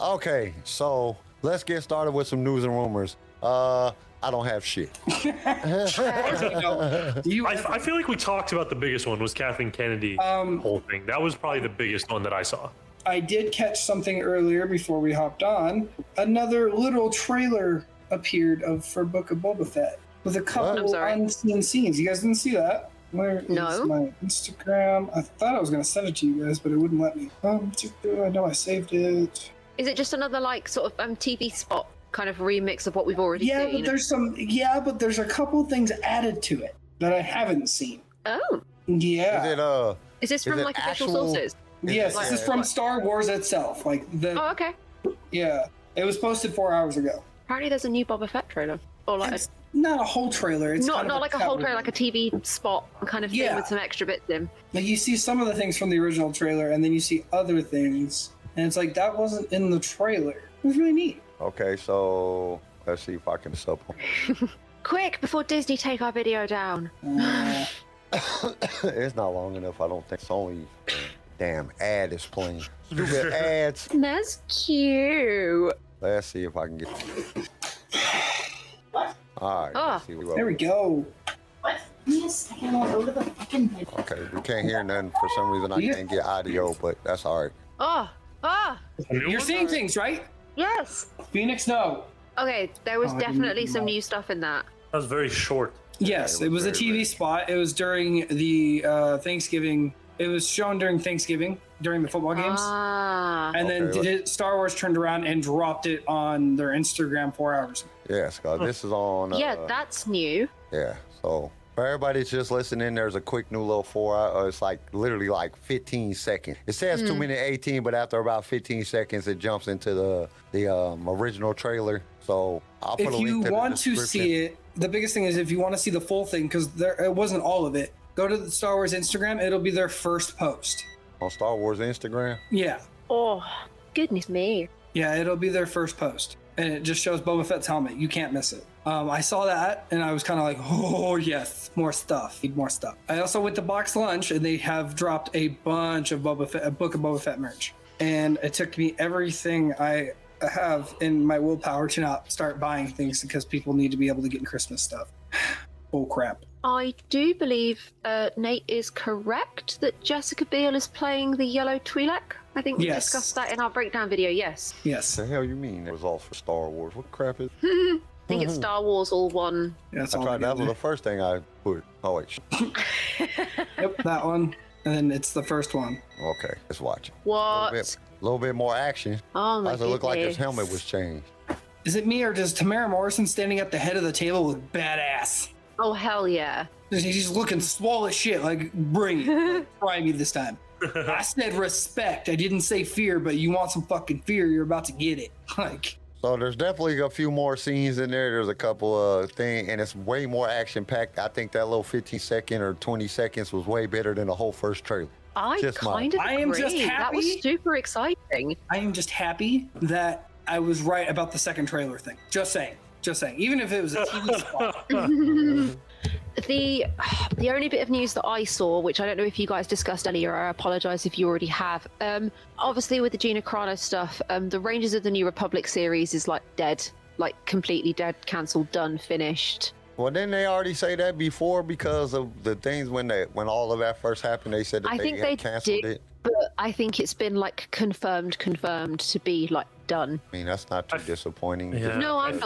Okay, so let's get started with some news and rumors. I don't have shit. I feel like we talked about the biggest one was Kathleen Kennedy whole thing. That was probably the biggest one that I saw. I did catch something earlier before we hopped on. Another little trailer appeared for Book of Boba Fett with a couple unseen scenes. You guys didn't see that? Where is my Instagram? I thought I was going to send it to you guys, but it wouldn't let me. I know I saved it. Is it just another like sort of TV spot? Kind of remix of what we've already seen. But there's a couple things added to it that I haven't seen. Oh. Yeah. Is this from like official sources? Yes, this is from Star Wars itself. Like the. Oh, okay. Yeah, it was posted 4 hours ago. Apparently, there's a new Boba Fett trailer, or like it's not a whole trailer. It's not like a whole trailer, like a TV spot kind of thing with some extra bits in. Like you see some of the things from the original trailer, and then you see other things, and it's like that wasn't in the trailer. It was really neat. Okay, so let's see if I can sub them. Quick, before Disney take our video down. It's not long enough, I don't think. It's only damn ad is playing. Stupid ads. That's cute. Let's see if I can get What? All right, let's see what there we go. What? Give me a second, I'll go to the fucking video. Okay, we can't hear nothing for some reason. I can't get audio, but that's all right. You're seeing things, right? Yes. Phoenix, no. Okay, there was definitely some new stuff in that. That was very short. Yes, yeah, it was a TV spot. It was during the Thanksgiving. It was shown during Thanksgiving, during the football games. And then Star Wars turned around and dropped it on their Instagram 4 hours. Yes, God, this is on. Yeah, that's new. Yeah, so for everybody just listening, there's a quick new little 4 hour. It's like literally like 15 seconds. It says 2:18, but after about 15 seconds, it jumps into the original trailer. So I'll put a link to the description. If you want to see it, the biggest thing is if you want to see the full thing, because it wasn't all of it, go to the Star Wars Instagram. It'll be their first post. On Star Wars Instagram? Yeah. Oh, goodness me. Yeah, it'll be their first post. And it just shows Boba Fett's helmet. You can't miss it. I saw that, and I was kind of like, oh, yes, more stuff. Need more stuff. I also went to Box Lunch, and they have dropped a bunch of Boba Fett, a book of Boba Fett merch. And it took me everything I have in my willpower to not start buying things because people need to be able to get Christmas stuff. Oh, crap. I do believe Nate is correct that Jessica Biel is playing the yellow Twi'lek. I think we discussed that in our breakdown video, yes. Yes. What the hell you mean? It was all for Star Wars. What crap is it? I think it's Star Wars all one. Yeah, that's all that was the first thing I put. Oh, wait. Yep, that one. And then it's the first one. Okay, let's watch it. What? A little bit more action. Oh, my goodness. Does it look like his helmet was changed? Is it me or does Tamara Morrison standing at the head of the table look badass? Oh, hell yeah. He's looking swole as shit. Like, bring it. Try me this time. I said respect. I didn't say fear, but you want some fucking fear, you're about to get it. Like. So there's definitely a few more scenes in there. There's a couple of things, and it's way more action-packed. I think that little 15-second or 20 seconds was way better than the whole first trailer. I am just happy. That was super exciting. I am just happy that I was right about the second trailer thing. Just saying, even if it was a TV spot. The only bit of news that I saw, which I don't know if you guys discussed earlier, I apologize if you already have. Obviously with the Gina Carano stuff, the Rangers of the New Republic series is like dead, like completely dead, canceled, done, finished. Well, didn't they already say that before because of the things when all of that first happened, they said that they canceled it? But I think it's been like confirmed to be like done. I mean, that's not too disappointing. Yeah. No, I'm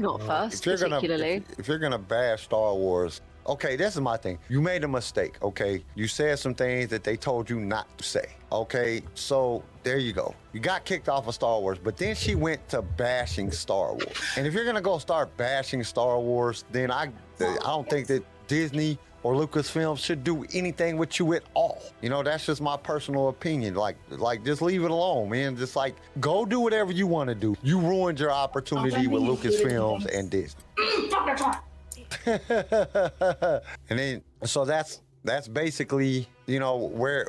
not fussed particularly. If you're gonna bash Star Wars, okay, this is my thing. You made a mistake, okay? You said some things that they told you not to say, okay? So there you go. You got kicked off of Star Wars, but then she went to bashing Star Wars. And if you're gonna go start bashing Star Wars, then I don't think that Disney or Lucasfilm should do anything with you at all. You know, that's just my personal opinion. Like just leave it alone, man. Just like go do whatever you want to do. You ruined your opportunity with Lucasfilms and Disney. And then so that's basically, you know, where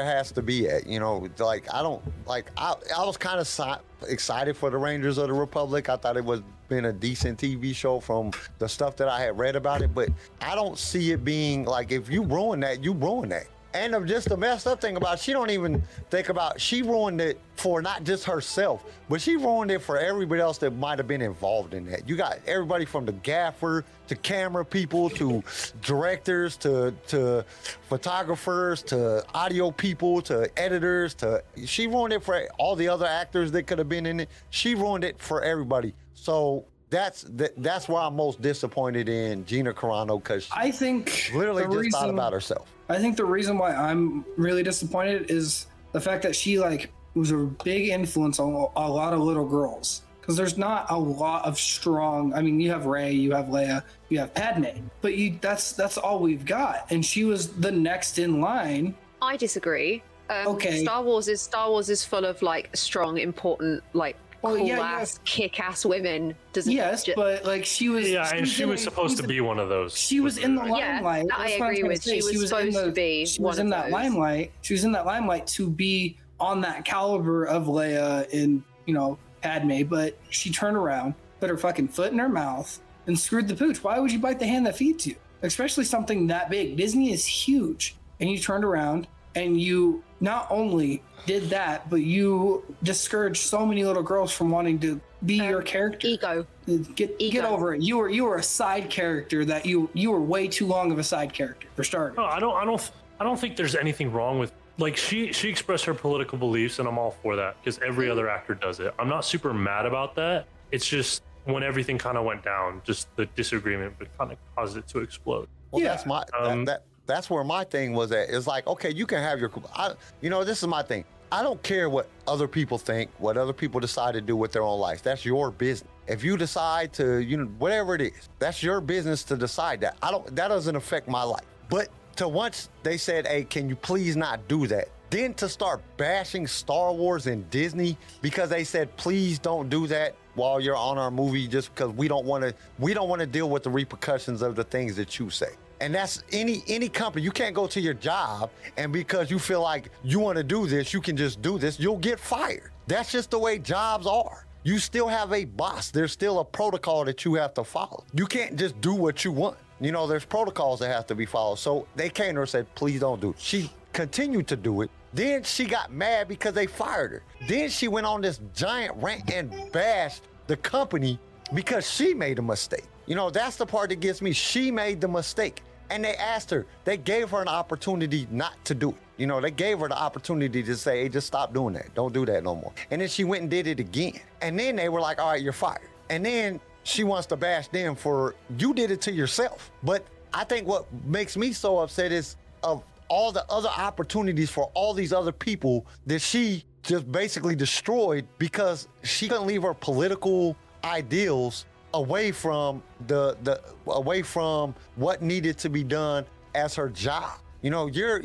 it has to be at, you know, like I was kind of excited for the Rangers of the Republic. I thought it was been a decent TV show from the stuff that I had read about it, but I don't see it being like, if you ruin that, you ruin that. And just the messed up thing about, she don't even think about, she ruined it for not just herself, but she ruined it for everybody else that might have been involved in that. You got everybody from the gaffer to camera people to directors to photographers to audio people to editors to. She ruined it for all the other actors that could have been in it. She ruined it for everybody. So that's why I'm most disappointed in Gina Carano, because she thought about herself. I think the reason why I'm really disappointed is the fact that she like was a big influence on a lot of little girls, because there's not a lot of strong. I mean, you have Rey, you have Leia, you have Padmé, but that's all we've got, and she was the next in line. I disagree. Okay, Star Wars is full of like strong, important, like cool-ass, kick-ass women. But like she was... Yeah, and she was supposed to be one of those. She was in the limelight. Yeah, I agree with. She was supposed to be one of those. She was in that limelight to be on that caliber of Leia and, you know, Padme, but she turned around, put her fucking foot in her mouth, and screwed the pooch. Why would you bite the hand that feeds you? Especially something that big. Disney is huge. And you turned around and you... not only did that, but you discouraged so many little girls from wanting to be your character. Get over it. You were a side character that you were way too long of a side character for starters. No, I don't think there's anything wrong with, like, she expressed her political beliefs, and I'm all for that because every other actor does it. I'm not super mad about that. It's just when everything kind of went down, just the disagreement kind of caused it to explode. Well, yeah, that's my that's where my thing was at. It's like, okay, you can have your, this is my thing. I don't care what other people think, what other people decide to do with their own life. That's your business. If you decide to, whatever it is, that's your business to decide that. That doesn't affect my life. But to once they said, hey, can you please not do that? Then to start bashing Star Wars and Disney because they said, please don't do that while you're on our movie, just because we don't want to deal with the repercussions of the things that you say. And that's any company. You can't go to your job and because you feel like you want to do this, you can just do this. You'll get fired. That's just the way jobs are. You still have a boss. There's still a protocol that you have to follow. You can't just do what you want. There's protocols that have to be followed. So they came to her and said, please don't do it. She continued to do it. Then she got mad because they fired her. Then she went on this giant rant and bashed the company because she made a mistake. That's the part that gets me. She made the mistake. And they asked her, they gave her an opportunity not to do it. They gave her the opportunity to say, hey, just stop doing that. Don't do that no more. And then she went and did it again. And then they were like, all right, you're fired. And then she wants to bash them for, you did it to yourself. But I think what makes me so upset is of all the other opportunities for all these other people that she just basically destroyed because she couldn't leave her political ideals away from away from what needed to be done as her job. You're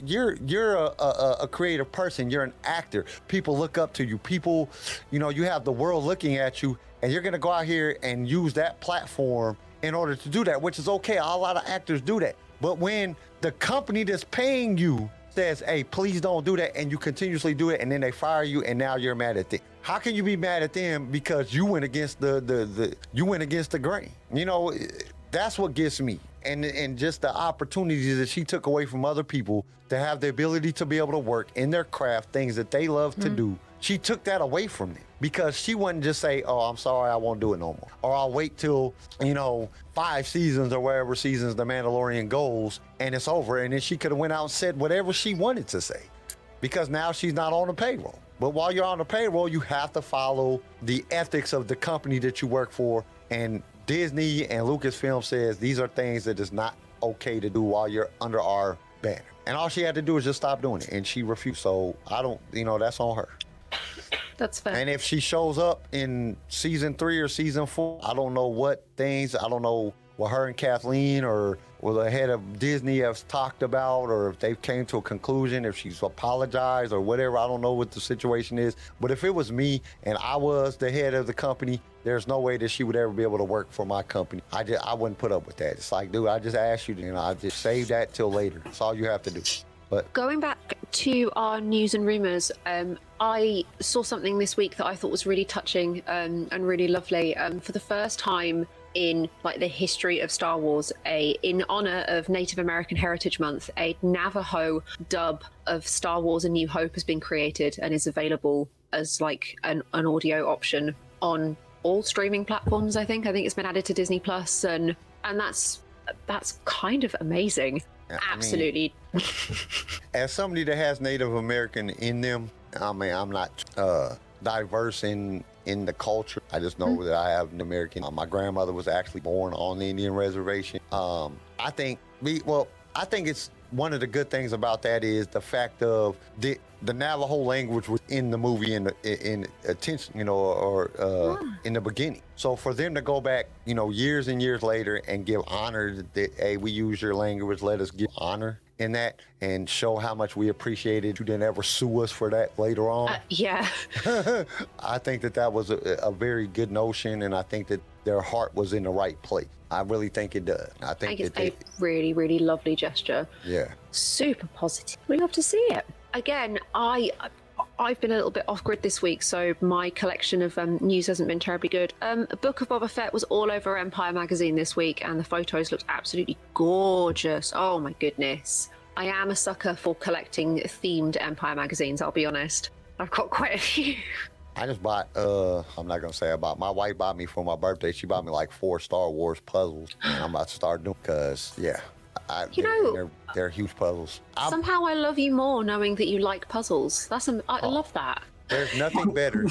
a creative person. You're an actor. People look up to you. People, you have the world looking at you, and you're gonna go out here and use that platform in order to do that, which is okay. A lot of actors do that. But when the company that's paying you says, hey, please don't do that, and you continuously do it, and then they fire you, and now you're mad at them. How can you be mad at them because you went against the grain? That's what gets me, and just the opportunities that she took away from other people to have the ability to be able to work in their craft, things that they love to do. She took that away from them because she wouldn't just say, oh, I'm sorry, I won't do it no more. Or I'll wait till, 5 seasons or wherever seasons The Mandalorian goes and it's over. And then she could have went out and said whatever she wanted to say because now she's not on the payroll. But while you're on the payroll, you have to follow the ethics of the company that you work for. And Disney and Lucasfilm says these are things that is not okay to do while you're under our banner. And all she had to do is just stop doing it. And she refused. So I don't, that's on her. That's fair. And if she shows up in season 3 or season 4, I don't know what things, I don't know what her and Kathleen or the head of Disney have talked about, or if they've came to a conclusion, if she's apologized or whatever. I don't know what the situation is. But if it was me and I was the head of the company, there's no way that she would ever be able to work for my company. I wouldn't put up with that. It's like, dude, I just asked you to, I just save that till later. That's all you have to do. But going back to our news and rumors, I saw something this week that I thought was really touching and really lovely. For the first time in the history of Star Wars, in honor of Native American Heritage Month, a Navajo dub of Star Wars: A New Hope has been created and is available as an audio option on all streaming platforms. I think it's been added to Disney Plus, and that's kind of amazing. Absolutely. As somebody that has Native American in them, I'm not diverse in the culture. I just know that I have an American. My grandmother was actually born on the Indian reservation. I think it's one of the good things about that is the fact of the Navajo language was in the movie in attention, in the beginning. So for them to go back, years and years later and give honor that, hey, we use your language, let us give honor in that and show how much we appreciate it. You didn't ever sue us for that later on. Yeah. I think that was a very good notion, and I think that their heart was in the right place. I really think it does. I think it's a really, really lovely gesture. Yeah. Super positive. We love to see it. Again, I've been a little bit off-grid this week, so my collection of news hasn't been terribly good. Book of Boba Fett was all over Empire magazine this week, and the photos looked absolutely gorgeous. Oh my goodness. I am a sucker for collecting themed Empire magazines, I'll be honest. I've got quite a few. I just bought, I'm not going to say I bought, my wife bought me for my birthday. She bought me 4 Star Wars puzzles, and I'm about to start doing because, yeah. They're huge puzzles. Somehow I love you more knowing that you like puzzles. I love that. There's nothing better.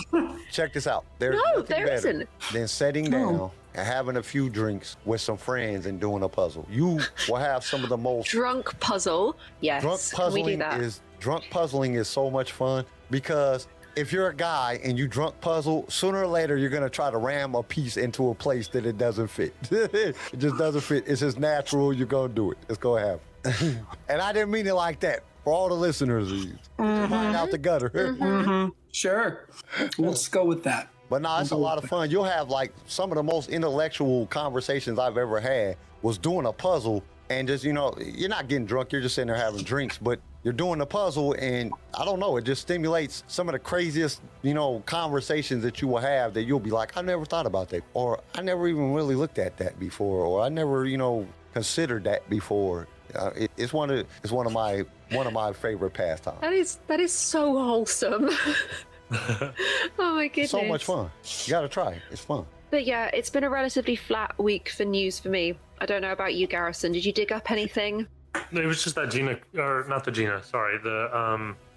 Check this out. There's nothing better than sitting down and having a few drinks with some friends and doing a puzzle. You will have some of the most drunk puzzle. Yes, drunk puzzling we do that. Drunk puzzling is so much fun because if you're a guy and you drunk puzzle, sooner or later you're gonna try to ram a piece into a place that it doesn't fit. It just doesn't fit. It's just natural. You're gonna do it. It's gonna happen. And I didn't mean it like that. For all the listeners, mind out the gutter. Sure, let's go with that. But no, it's a lot of fun. You'll have like some of the most intellectual conversations I've ever had was doing a puzzle and just, you know, you're not getting drunk. You're just sitting there having drinks, but you're doing a puzzle and I don't know, it just stimulates some of the craziest, you know, conversations that you will have that you'll be like, I never thought about that, or I never even really looked at that before, or I never, you know, considered that before. It's one of my favorite pastimes. That is so wholesome. Oh my goodness! So much fun. You gotta try it. It's fun. But yeah, it's been a relatively flat week for news for me. I don't know about you, Garrison. Did you dig up anything? No, it was just that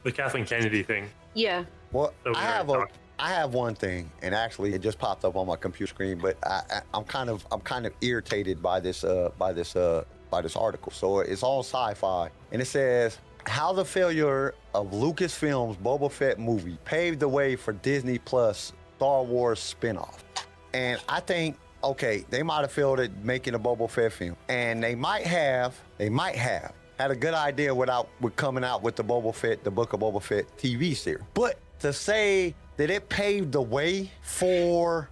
the Kathleen Kennedy thing. Yeah. Well, I have one thing, and actually it just popped up on my computer screen. But I'm kind of irritated by this article. So it's all sci-fi, and it says how the failure of Lucasfilm's Boba Fett movie paved the way for Disney Plus Star Wars spinoff. And I think, okay, they might have failed at making a Boba Fett film, and they might have had a good idea with coming out with the Boba Fett, the Book of Boba Fett TV series. But to say that it paved the way for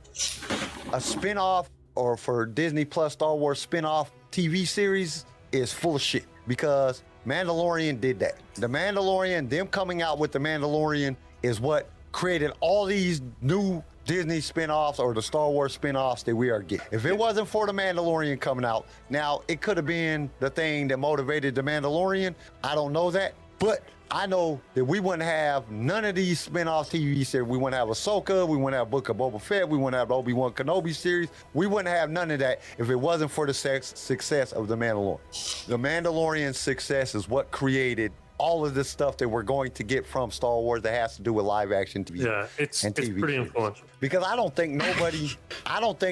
a spinoff or for Disney Plus Star Wars spinoff TV series is full of shit, because Mandalorian did that. The Mandalorian, them coming out with the Mandalorian is what created all these new Disney spinoffs or the Star Wars spinoffs that we are getting. If it wasn't for the Mandalorian coming out, now it could have been the thing that motivated the Mandalorian. I don't know that, but I know that we wouldn't have none of these spinoff TV series. We wouldn't have Ahsoka. We wouldn't have Book of Boba Fett. We wouldn't have the Obi-Wan Kenobi series. We wouldn't have none of that if it wasn't for the success of The Mandalorian. The Mandalorian's success is what created all of this stuff that we're going to get from Star Wars that has to do with live action TV. Yeah, it's pretty influential. Because I don't think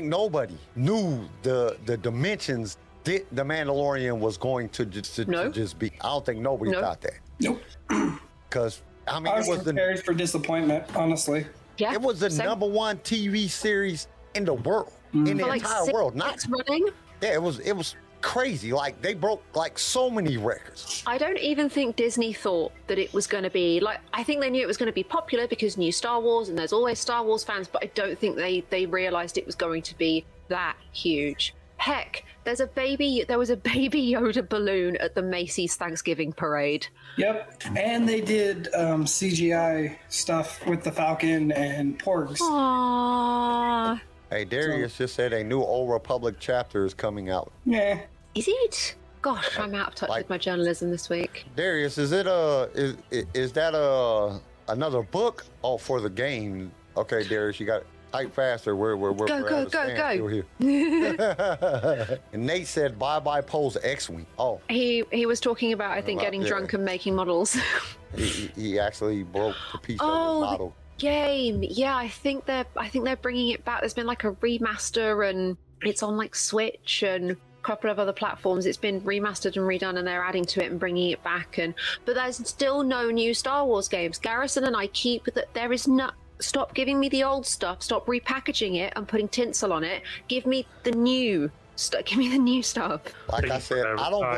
nobody knew the dimensions that The Mandalorian was going to just be. I don't think nobody thought that. Nope. Because I was prepared for disappointment, honestly. Yeah, it was the number one TV series in the world, in the entire world. Not running. Yeah, it was crazy. Like they broke like so many records. I don't even think Disney thought that it was going to be like. I think they knew it was going to be popular because new Star Wars, and there's always Star Wars fans. But I don't think they realized it was going to be that huge. Heck, there was a baby Yoda balloon at the Macy's Thanksgiving parade. Yep. And they did CGI stuff with the Falcon and Porgs. Aww. Hey, Darius just said a new Old Republic chapter is coming out. Yeah. Is it? Gosh, I'm out of touch with my journalism this week. Darius, is that another book? Oh, for the game. Okay, Darius, you got it. Type faster. We're go. And Nate said, bye-bye Poe's X-Wing. Oh. He was talking about, I think, getting drunk and making models. he actually broke the piece of the model. Game. Yeah, I think they're bringing it back. There's been like a remaster, and it's on like Switch and a couple of other platforms. It's been remastered and redone, and they're adding to it and bringing it back. But there's still no new Star Wars games. Garrison and I keep that there is not. Stop giving me the old stuff. Stop repackaging it and putting tinsel on it. Give me the new stuff. Give me the new stuff. Like I said, I don't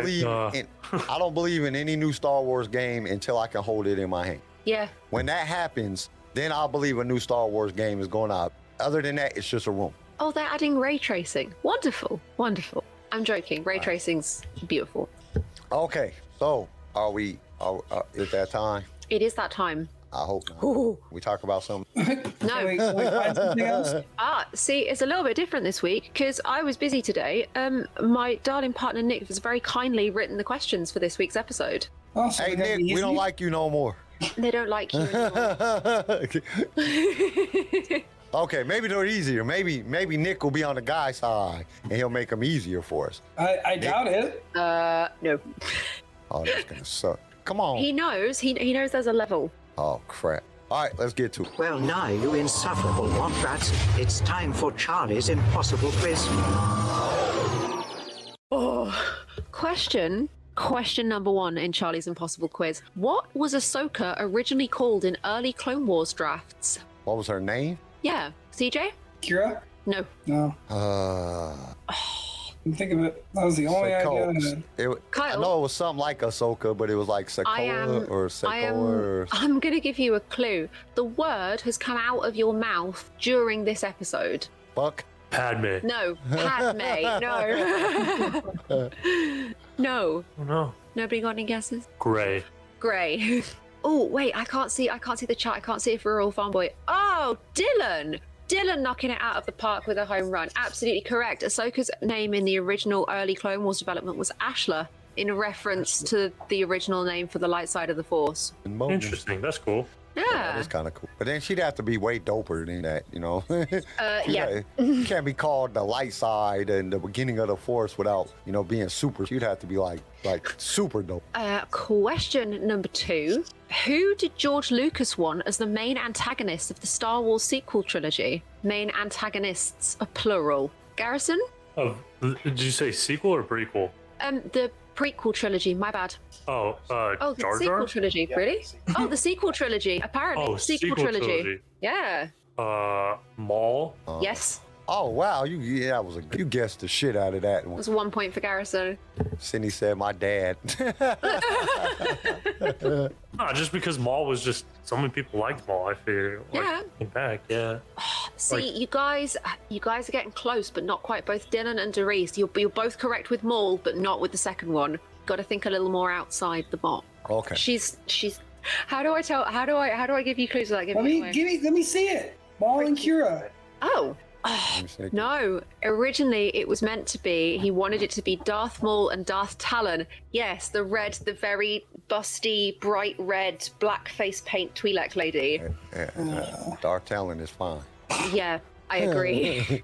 believe in any new Star Wars game until I can hold it in my hand. Yeah. When that happens, then I'll believe a new Star Wars game is going out. Other than that, it's just a rumor. Oh, they're adding ray tracing. Wonderful, wonderful. I'm joking. Ray tracing's beautiful. Okay, so is that time? It is that time. I hope not. Ooh. We talk about something. No. we find something else. See, it's a little bit different this week because I was busy today. My darling partner Nick has very kindly written the questions for this week's episode. Oh, so hey Nick, we don't like you no more. They don't like you anymore. Okay, maybe they're easier. Maybe Nick will be on the guy's side and he'll make them easier for us. I doubt it. No. Oh, that's gonna suck. Come on. He knows. He knows there's a level. Oh crap! All right, let's get to it. Well, now, you insufferable want rats. It's time for Charlie's Impossible Quiz. Oh, Question number one in Charlie's Impossible Quiz. What was Ahsoka originally called in early Clone Wars drafts? What was her name? Yeah. CJ? Kira? No. No. I'm thinking of it. That was the only idea. I know it was something like Ahsoka, but it was like Sokola or Sokola. I'm going to give you a clue. The word has come out of your mouth during this episode. Fuck. Padmé. No. Padmé. No. No. Oh, no. Nobody got any guesses? Grey. Oh, wait. I can't see the chat. I can't see if we're all fanboy. Oh, Dylan. Dylan knocking it out of the park with a home run. Absolutely correct. Ahsoka's name in the original early Clone Wars development was Ashla, in reference to the original name for the light side of the Force. Interesting. That's cool. Yeah, that's kind of cool. But then she'd have to be way doper than that, you know? Yeah. You can't be called the light side and the beginning of the Force without, you know, being super. She'd have to be like super dope. Question number two. Who did George Lucas want as the main antagonist of the Star Wars sequel trilogy? Main antagonists are plural. Garrison? Oh, did you say sequel or prequel? The prequel trilogy, my bad. Jar Jar? Sequel trilogy, yeah, really? Oh, the sequel trilogy, apparently. Oh, sequel trilogy. Yeah. Maul? Yes. Oh, wow. You guessed the shit out of that one. It was 1 point for Garrison. Cindy said, my dad. Nah, just because Maul was just, so many people liked Maul, I feel. Yeah. In fact, yeah. See, you guys are getting close, but not quite. Both Dylan and Doris, you're both correct with Maul, but not with the second one. Got to think a little more outside the box. Okay. She's. How do I give you clues without giving? Let me see it. Maul and Kira. Oh. Oh, no, originally it was meant to be, he wanted it to be Darth Maul and Darth Talon. Yes, the very busty, bright red, black face paint Twi'lek lady. Darth Talon is fine. Yeah, I agree.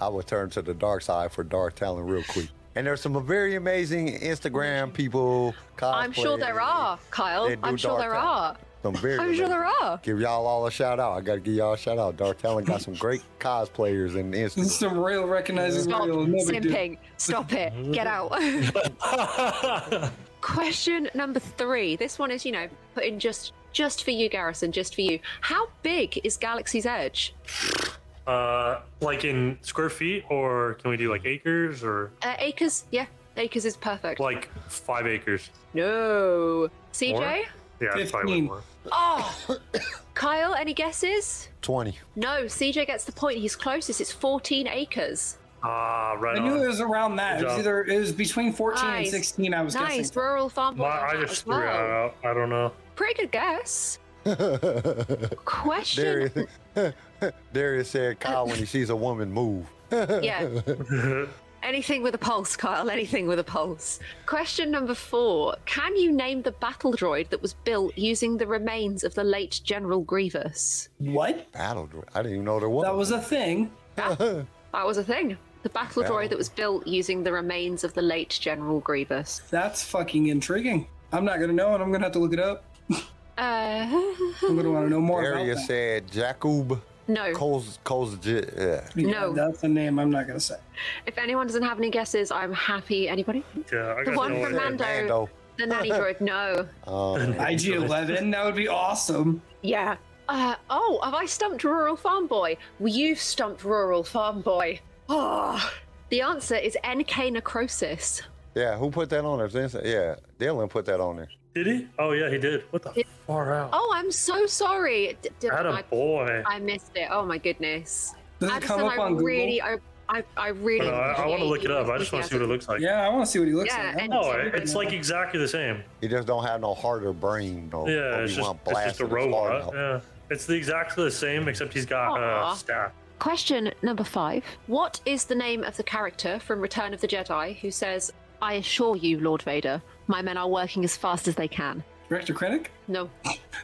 I will turn to the dark side for Darth Talon real quick. And there's some very amazing Instagram people. I'm sure there are, Kyle. I'm sure there are. I'm sure there are. Give y'all all a shout out. I got to give y'all a shout out. Darth Talon got some great cosplayers in the Instagram. Some real recognizes real. Simping. Stop it. Get out. Question number three. This one is, you know, put in just for you, Garrison, just for you. How big is Galaxy's Edge? Like in square feet, or can we do like acres or? Acres. Yeah. Acres is perfect. Like 5 acres. No. CJ? More? Yeah, 15. It's probably more. Oh, Kyle, any guesses? 20. No, CJ gets the point. He's closest. It's 14 acres. Right on. I knew it was around that. It was between 14 and 16, I was guessing. Nice, rural farm. I just threw it out. I don't know. Pretty good guess. Question. Darius said, Kyle, when he sees a woman move. Yeah. Anything with a pulse, Kyle. Anything with a pulse. Question number four. Can you name the battle droid that was built using the remains of the late General Grievous? What? Battle droid? I didn't even know there was. That was a thing. That was a thing. The battle droid that was built using the remains of the late General Grievous. That's fucking intriguing. I'm not going to know, and I'm going to have to look it up. I'm going to want to know more about that. Darius said Jakub. No. No. That's the name I'm not going to say. If anyone doesn't have any guesses, I'm happy. Anybody? Yeah, I got the one from Mando. The nanny droid. No. IG-11. That would be awesome. Yeah. Have I stumped Rural Farm Boy? Well, you've stumped Rural Farm Boy. Oh, the answer is NK Necrosis. Yeah, who put that on there? Yeah, Dylan put that on there. Did he? Oh, yeah, he did. What the far out? Oh, I'm so sorry. Attaboy. I missed it. Oh, my goodness. Does it come up on Google? I really. I want to look it up. I just want to see what it looks like. Yeah, I want to see what he looks like. No, it's like exactly the same. He just don't have no heart or brain. No, yeah, it's just a robot. Yeah. It's exactly the same, except he's got staff. Question number five. What is the name of the character from Return of the Jedi who says, I assure you, Lord Vader, my men are working as fast as they can. Director Krennic? No.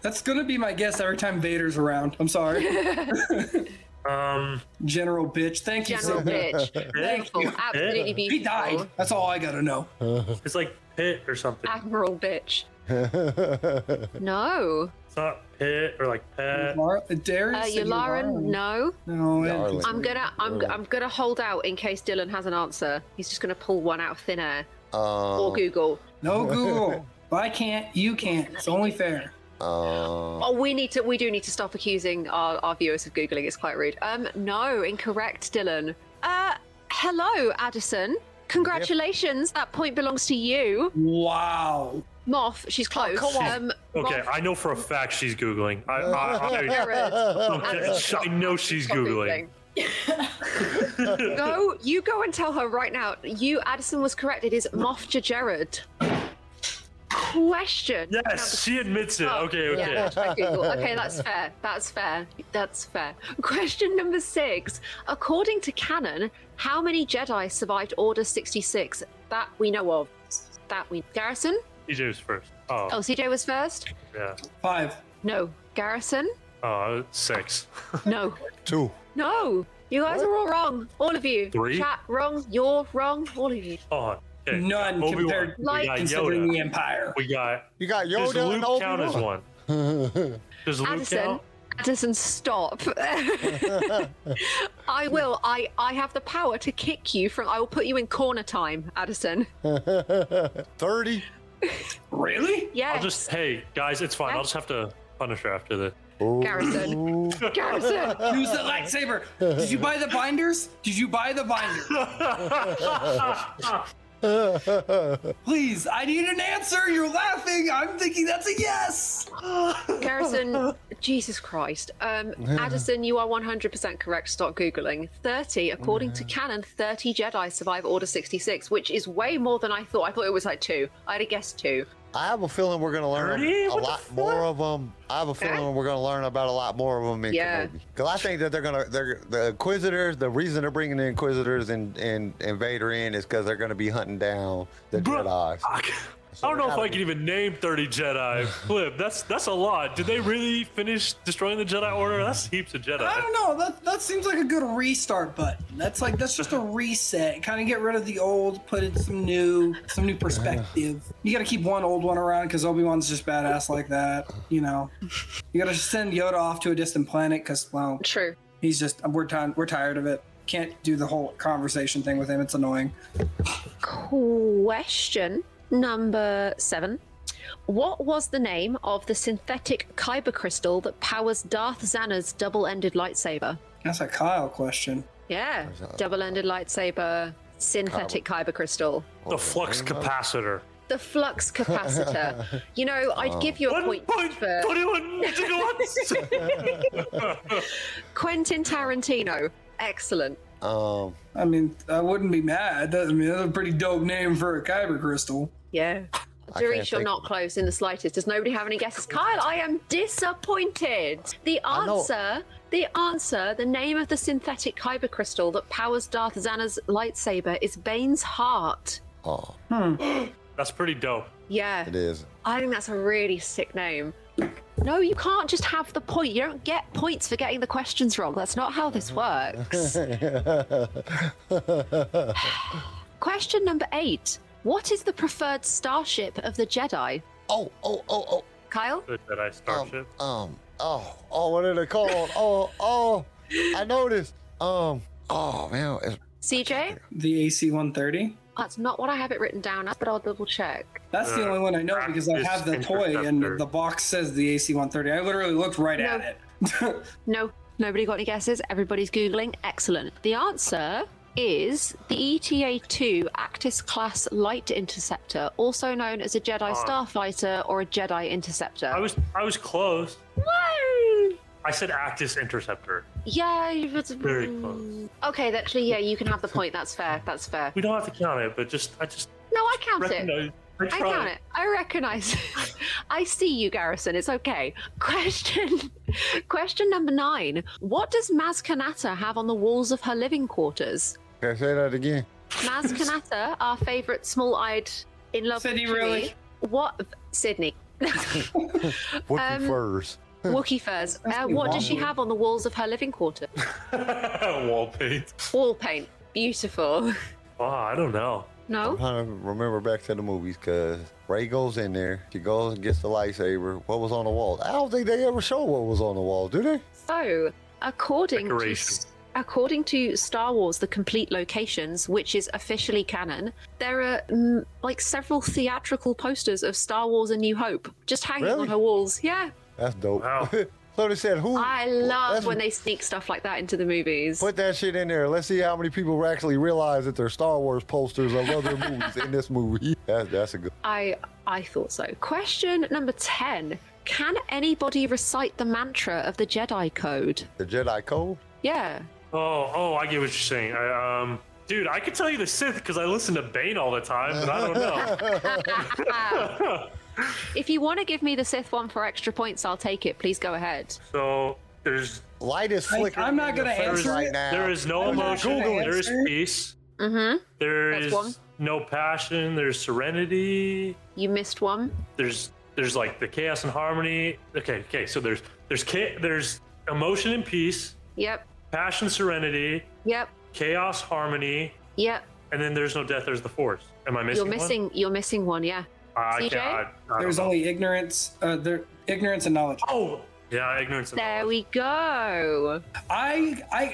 That's going to be my guess every time Vader's around. I'm sorry. General Bitch. Thank you. General Bitch. Beautiful. Absolutely beautiful. He died. That's all I got to know. It's like Pitt or something. Admiral Bitch. No. It's not Pit or like Pet. Yularen, no. No, I'm gonna hold out in case Dylan has an answer. He's just gonna pull one out of thin air. Or Google. No Google. I can't. You can't. It's only fair. We do need to stop accusing our viewers of Googling. It's quite rude. No, incorrect, Dylan. Hello, Addison. Congratulations. Yep. That point belongs to you. Wow. Moth, she's close. Oh, okay, Moth. I know for a fact she's Googling. I know she's Googling. Go, you go and tell her right now. You, Addison, was correct. It is Moth Jared. Question. Yes, she admits it. Oh, okay. Yeah, okay, that's fair. Question number 6. According to canon, how many Jedi survived Order 66 that we know of? Garrison? CJ was first. Oh, CJ was first? Yeah. 5. No. Garrison? 6. No. 2. No. You guys are all wrong. All of you. 3. Chat wrong. You're wrong. All of you. Oh. Okay. None compared to considering the Empire. You got Yoda. Does Luke and Obi-Wan count as one? Does Luke count? Addison, stop. I will. I have the power to kick you from. I will put you in corner time, Addison. 30. Really? Yes. Hey, guys, it's fine. I'll just have to punish her after this. Garrison. Garrison! Use the lightsaber! Did you buy the binders? Please, I need an answer! You're laughing! I'm thinking that's a yes! Garrison, Jesus Christ. Addison, you are 100% correct. Stop Googling. 30, according to canon, 30 Jedi survive Order 66, which is way more than I thought. I thought it was like 2. I'd have guessed 2. I have a feeling we're going to learn a lot more of them. I have a feeling we're going to learn about a lot more of them in Kenobi. Because I think that the Inquisitors, the reason they're bringing the Inquisitors and Vader in is because they're going to be hunting down the Jedi. So I don't know if I can even name 30 Jedi. Flip, that's a lot. Did they really finish destroying the Jedi Order? That's heaps of Jedi. I don't know. That seems like a good restart button. That's just a reset. Kind of get rid of the old, put in some new perspective. You got to keep one old one around because Obi-Wan's just badass like that. You know, you got to send Yoda off to a distant planet because true. He's just we're tired of it. Can't do the whole conversation thing with him. It's annoying. Question number 7. What was the name of the synthetic kyber crystal that powers Darth Xana's double-ended lightsaber? That's a Kyle question. Yeah, double-ended lightsaber, synthetic kyber crystal. The flux capacitor. You know, I'd give you a point for... 21 gigawatts! Quentin Tarantino. Excellent. I mean, I wouldn't be mad. I mean, that's a pretty dope name for a kyber crystal. Yeah. Derish, you're not close in the slightest. Does nobody have any guesses? Kyle, I am disappointed. The name of the synthetic kyber crystal that powers Darth Xana's lightsaber is Bane's heart. Oh. That's pretty dope. Yeah. It is. I think that's a really sick name. No, you can't just have the point. You don't get points for getting the questions wrong. That's not how this works. Question number 8. What is the preferred starship of the Jedi? Oh. Kyle? The Jedi starship? What are they called? I noticed. Man. CJ? The AC-130? That's not what I have it written down as, but I'll double check. That's the only one I know because I have the toy and the box says the AC-130. I literally looked at it. No, nobody got any guesses. Everybody's Googling. Excellent. The answer is the ETA-2 Actis-class light interceptor, also known as a Jedi starfighter or a Jedi interceptor. I was close. Whoa! I said Actis interceptor. Yeah, it's very close. Okay, actually, yeah, you can have the point. That's fair. We don't have to count it, but No, I count it. I count it. I recognize it. I see you, Garrison. It's okay. Question number 9. What does Maz Kanata have on the walls of her living quarters? Can I say that again? Maz Kanata, our favorite small-eyed in love Sydney, with really? What? Sydney. Wookie furs. Wookiee furs. What does she have on the walls of her living quarters? Wall paint. Beautiful. I don't know. No. I'm trying to remember back to the movies, because Rey goes in there. She goes and gets the lightsaber. What was on the wall? I don't think they ever show what was on the wall, do they? So, according to Star Wars, The Complete Locations, which is officially canon, there are like several theatrical posters of Star Wars A New Hope just hanging on her walls. Yeah. That's dope. Wow. So they said, who? I love when they sneak stuff like that into the movies. Put that shit in there. Let's see how many people actually realize that there's Star Wars posters of other movies in this movie. That's a good. I thought so. Question number 10: can anybody recite the mantra of the Jedi Code? The Jedi Code? Yeah. Oh, I get what you're saying. Dude, I could tell you the Sith because I listen to Bane all the time, but I don't know. If you want to give me the Sith one for extra points, I'll take it. Please go ahead. So there's light is flickering. I'm not going to answer right now. There is no emotion. There is peace. Mm-hmm. There is no passion. There's serenity. You missed one. There's like the chaos and harmony. Okay. So there's emotion and peace. Yep. Passion, serenity. Yep. Chaos, harmony. Yep. And then there's no death. There's the Force. Am I missing? You're missing one. Yeah. There's only ignorance. Ignorance and knowledge. Oh, yeah, ignorance. And there knowledge. We go.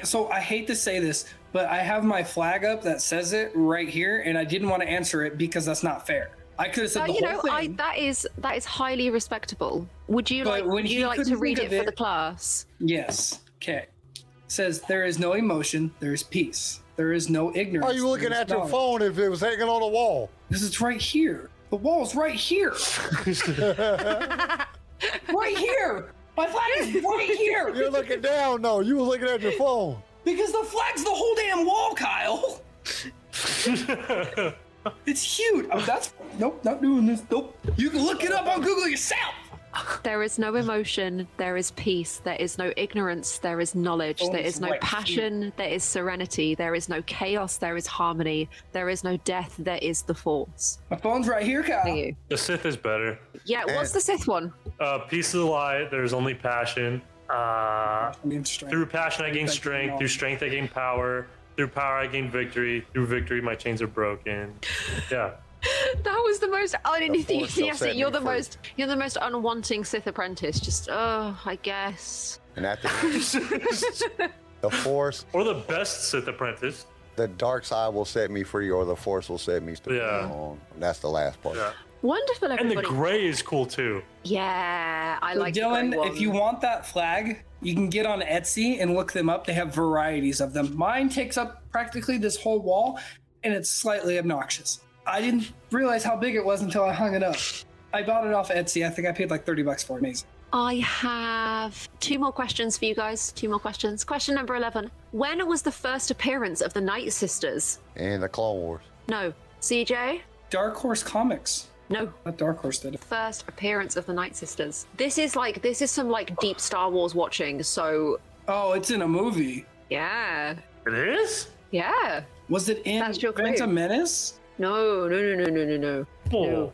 So I hate to say this, but I have my flag up that says it right here, and I didn't want to answer it because that's not fair. I could have said the whole thing. That is highly respectable. Would you like to read it for the class? Yes. Okay. It says there is no emotion. There is peace. There is no ignorance. Are you looking at your phone if it was hanging on the wall? This is right here. The wall's right here. Right here. My flag is right here. You're looking down, though. You were looking at your phone. Because the flag's the whole damn wall, Kyle. It's huge. Nope, not doing this. Nope. You can look it up on Google yourself. There is no emotion. There is peace. There is no ignorance. There is knowledge. There is no passion. There is serenity. There is no chaos. There is harmony. There is no death. There is the Force. My phone's right here, Kyle. The Sith is better. Yeah, what's the Sith one? Peace is a lie. There's only passion. Through passion, I gain strength. Through strength, I gain power. Through power, I gain victory. Through victory, my chains are broken. Yeah. That was the most unenthusiastic. You're the most unwanting Sith apprentice. Just I guess. And at the Force, or the best Sith apprentice, the dark side will set me free, or the Force will set me free. Yeah, that's the last part. Yeah. Wonderful, everybody. And the gray is cool too. Yeah, I like Dylan. The gray one. If you want that flag, you can get on Etsy and look them up. They have varieties of them. Mine takes up practically this whole wall, and it's slightly obnoxious. I didn't realize how big it was until I hung it up. I bought it off Etsy. I think I paid like $30 for it. Amazing. I have two more questions for you guys. Two more questions. Question number 11. When was the first appearance of the Night Sisters? In the Clone Wars. No. CJ? Dark Horse Comics. No. Not Dark Horse did it. First appearance of the Night Sisters. This is some like deep Star Wars watching, so. Oh, it's in a movie. Yeah. It is? Yeah. Was it in Phantom Menace? No. Oh,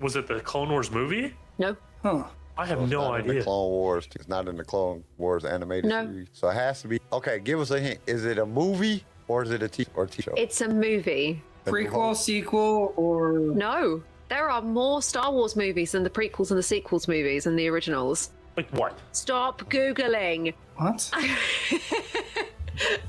was it the Clone Wars movie? No. Huh. I have no idea. The Clone Wars. It's not in the Clone Wars animated series. So it has to be. Okay, give us a hint. Is it a movie or is it a TV show? It's a movie. Prequel, sequel, or? No. There are more Star Wars movies than the prequels and the sequels movies and the originals. Like what? Stop Googling. What?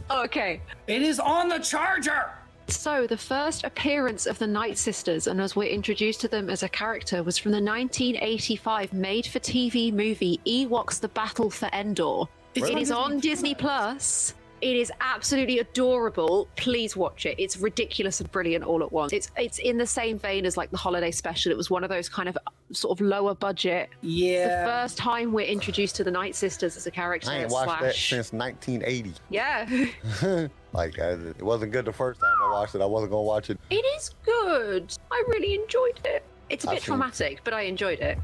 Okay. It is on the charger. So the first appearance of the Night Sisters, and as we're introduced to them as a character, was from the 1985 made-for-TV movie Ewoks: The Battle for Endor. It is on Disney Plus. It is absolutely adorable. Please watch it. It's ridiculous and brilliant all at once. It's in the same vein as like the holiday special. It was one of those kind of sort of lower budget. Yeah. The first time we're introduced to the Night Sisters as a character. I ain't watched that since 1980. Yeah. Like, it wasn't good the first time I watched it. I wasn't going to watch it. It is good. I really enjoyed it. It's a bit traumatic, but I enjoyed it.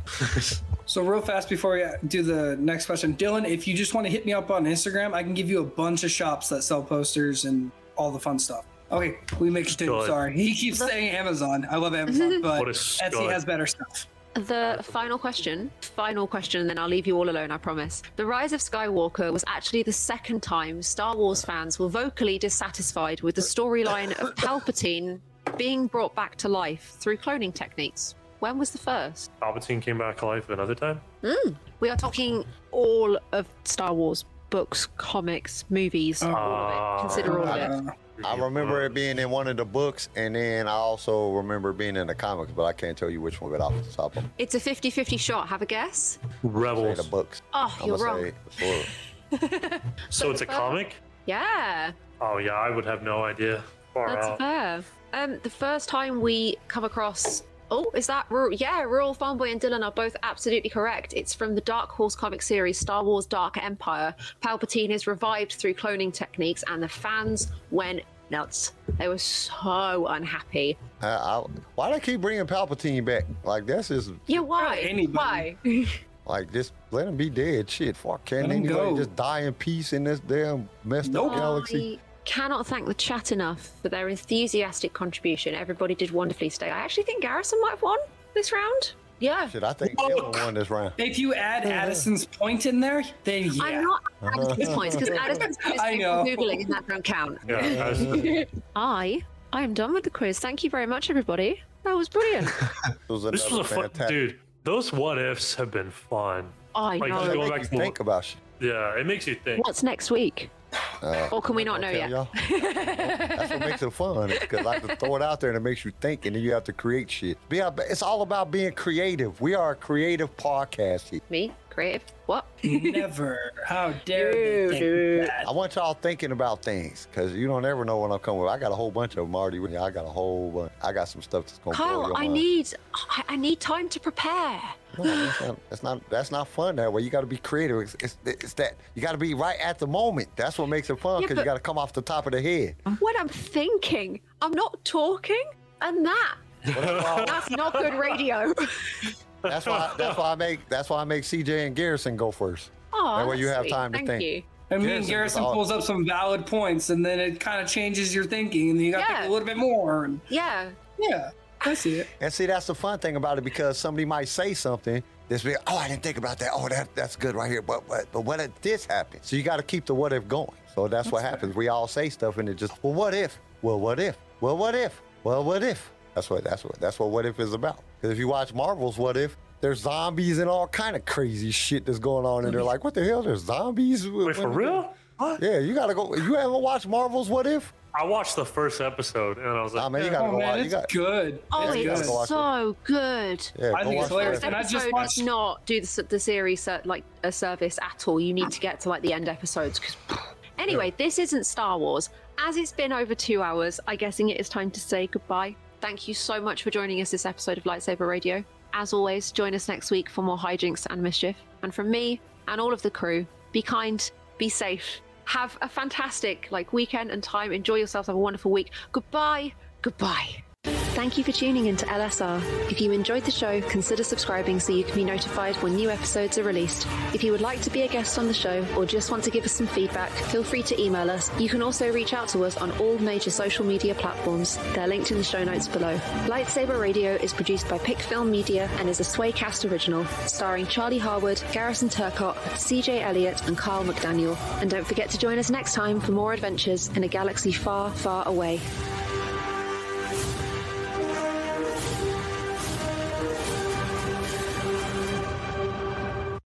So real fast before we do the next question, Dylan, if you just want to hit me up on Instagram, I can give you a bunch of shops that sell posters and all the fun stuff. Okay, we make it too. Sorry. He keeps saying Amazon. I love Amazon, but Etsy has better stuff. The final question, and then I'll leave you all alone, I promise. The Rise of Skywalker was actually the second time Star Wars fans were vocally dissatisfied with the storyline of Palpatine being brought back to life through cloning techniques. When was the first? Palpatine came back alive another time. We are talking all of Star Wars, books, comics, movies, all of it. Consider all of it. I remember it being in one of the books, and then I also remember being in the comics, but I can't tell you which one, but off the top of them. It's a 50-50 shot. Have a guess. Rebels. The books. Oh, you're wrong. So it's a comic? Yeah. Oh, yeah, I would have no idea. That's fair. The first time we come across... Oh, is that Rural? Yeah, Rural Farmboy and Dylan are both absolutely correct. It's from the Dark Horse comic series, Star Wars Dark Empire. Palpatine is revived through cloning techniques, and the fans went nuts. They were so unhappy. Why do I keep bringing Palpatine back? Like, that's just... Yeah, why? Anybody. Why? Like, just let him be dead. Shit, fuck. Can't anybody just die in peace in this damn messed up galaxy? Cannot thank the chat enough for their enthusiastic contribution. Everybody did wonderfully today. I actually think Garrison might have won this round. Yeah. Shit, I think Dylan won this round. If you add Addison's point in there, then yeah. I'm not Addison's points, because Addison's points came from Googling and that don't count. Yeah. I am done with the quiz. Thank you very much, everybody. That was brilliant. This was a fun... Dude, those what-ifs have been fun. I know. It makes you think about shit. Yeah, it makes you think. What's next week? Or can we not know yet? That's what makes it fun, because I can throw it out there and it makes you think, and then you have to create shit. It's all about being creative. We are a creative podcast here. Me? Creative? What? Never. How dare you think that? I want y'all thinking about things, because you don't ever know what I'm coming with. I got a whole bunch of them already with me. I got a whole bunch. I got some stuff that's going to blow your mind. I need time to prepare. No, that's not fun that way. You got to be creative. It's that you got to be right at the moment. That's what makes it fun, because you got to come off the top of the head. When I'm thinking, I'm not talking, and that's not good radio. That's why I make CJ and Garrison go first. Oh, that way you have time to think. Thank you. And me and Garrison pulls up some valid points, and then it kind of changes your thinking, and then you got to think a little bit more. And... Yeah. Yeah. I see it. And see, that's the fun thing about it, because somebody might say something that's like, oh, I didn't think about that. Oh, that's good right here. But what if this happened? So you got to keep the what if going. So that's what happens. We all say stuff, and it just, well, what if? Well, what if? Well, what if? Well, what if? That's what what if is about. Because if you watch Marvel's What If, there's zombies and all kind of crazy shit that's going on, and they're like, what the hell? There's zombies? Wait, for real? What? Yeah, you got to go. You haven't watched Marvel's What If? I watched the first episode, and I was like, "Oh man, you gotta go watch it. It's good. Oh, it's so good. Yeah, I think it's hilarious." And I just watched. Not do the series like a service at all. You need to get to like the end episodes. Anyway, this isn't Star Wars. As it's been over 2 hours, I'm guessing it is time to say goodbye. Thank you so much for joining us this episode of Lightsaber Radio. As always, join us next week for more hijinks and mischief. And from me and all of the crew, be kind, be safe. Have a fantastic weekend and time. Enjoy yourselves. Have a wonderful week. Goodbye. Goodbye. Thank you for tuning into LSR. If you enjoyed the show, consider subscribing so you can be notified when new episodes are released. If you would like to be a guest on the show or just want to give us some feedback, feel free to email us. You can also reach out to us on all major social media platforms. They're linked in the show notes below. Lightsaber Radio is produced by Pick Film Media and is a Swaycast original, starring Charlie Harwood, Garrison Turcott, CJ Elliott and Carl McDaniel. And don't forget to join us next time for more adventures in a galaxy far, far away.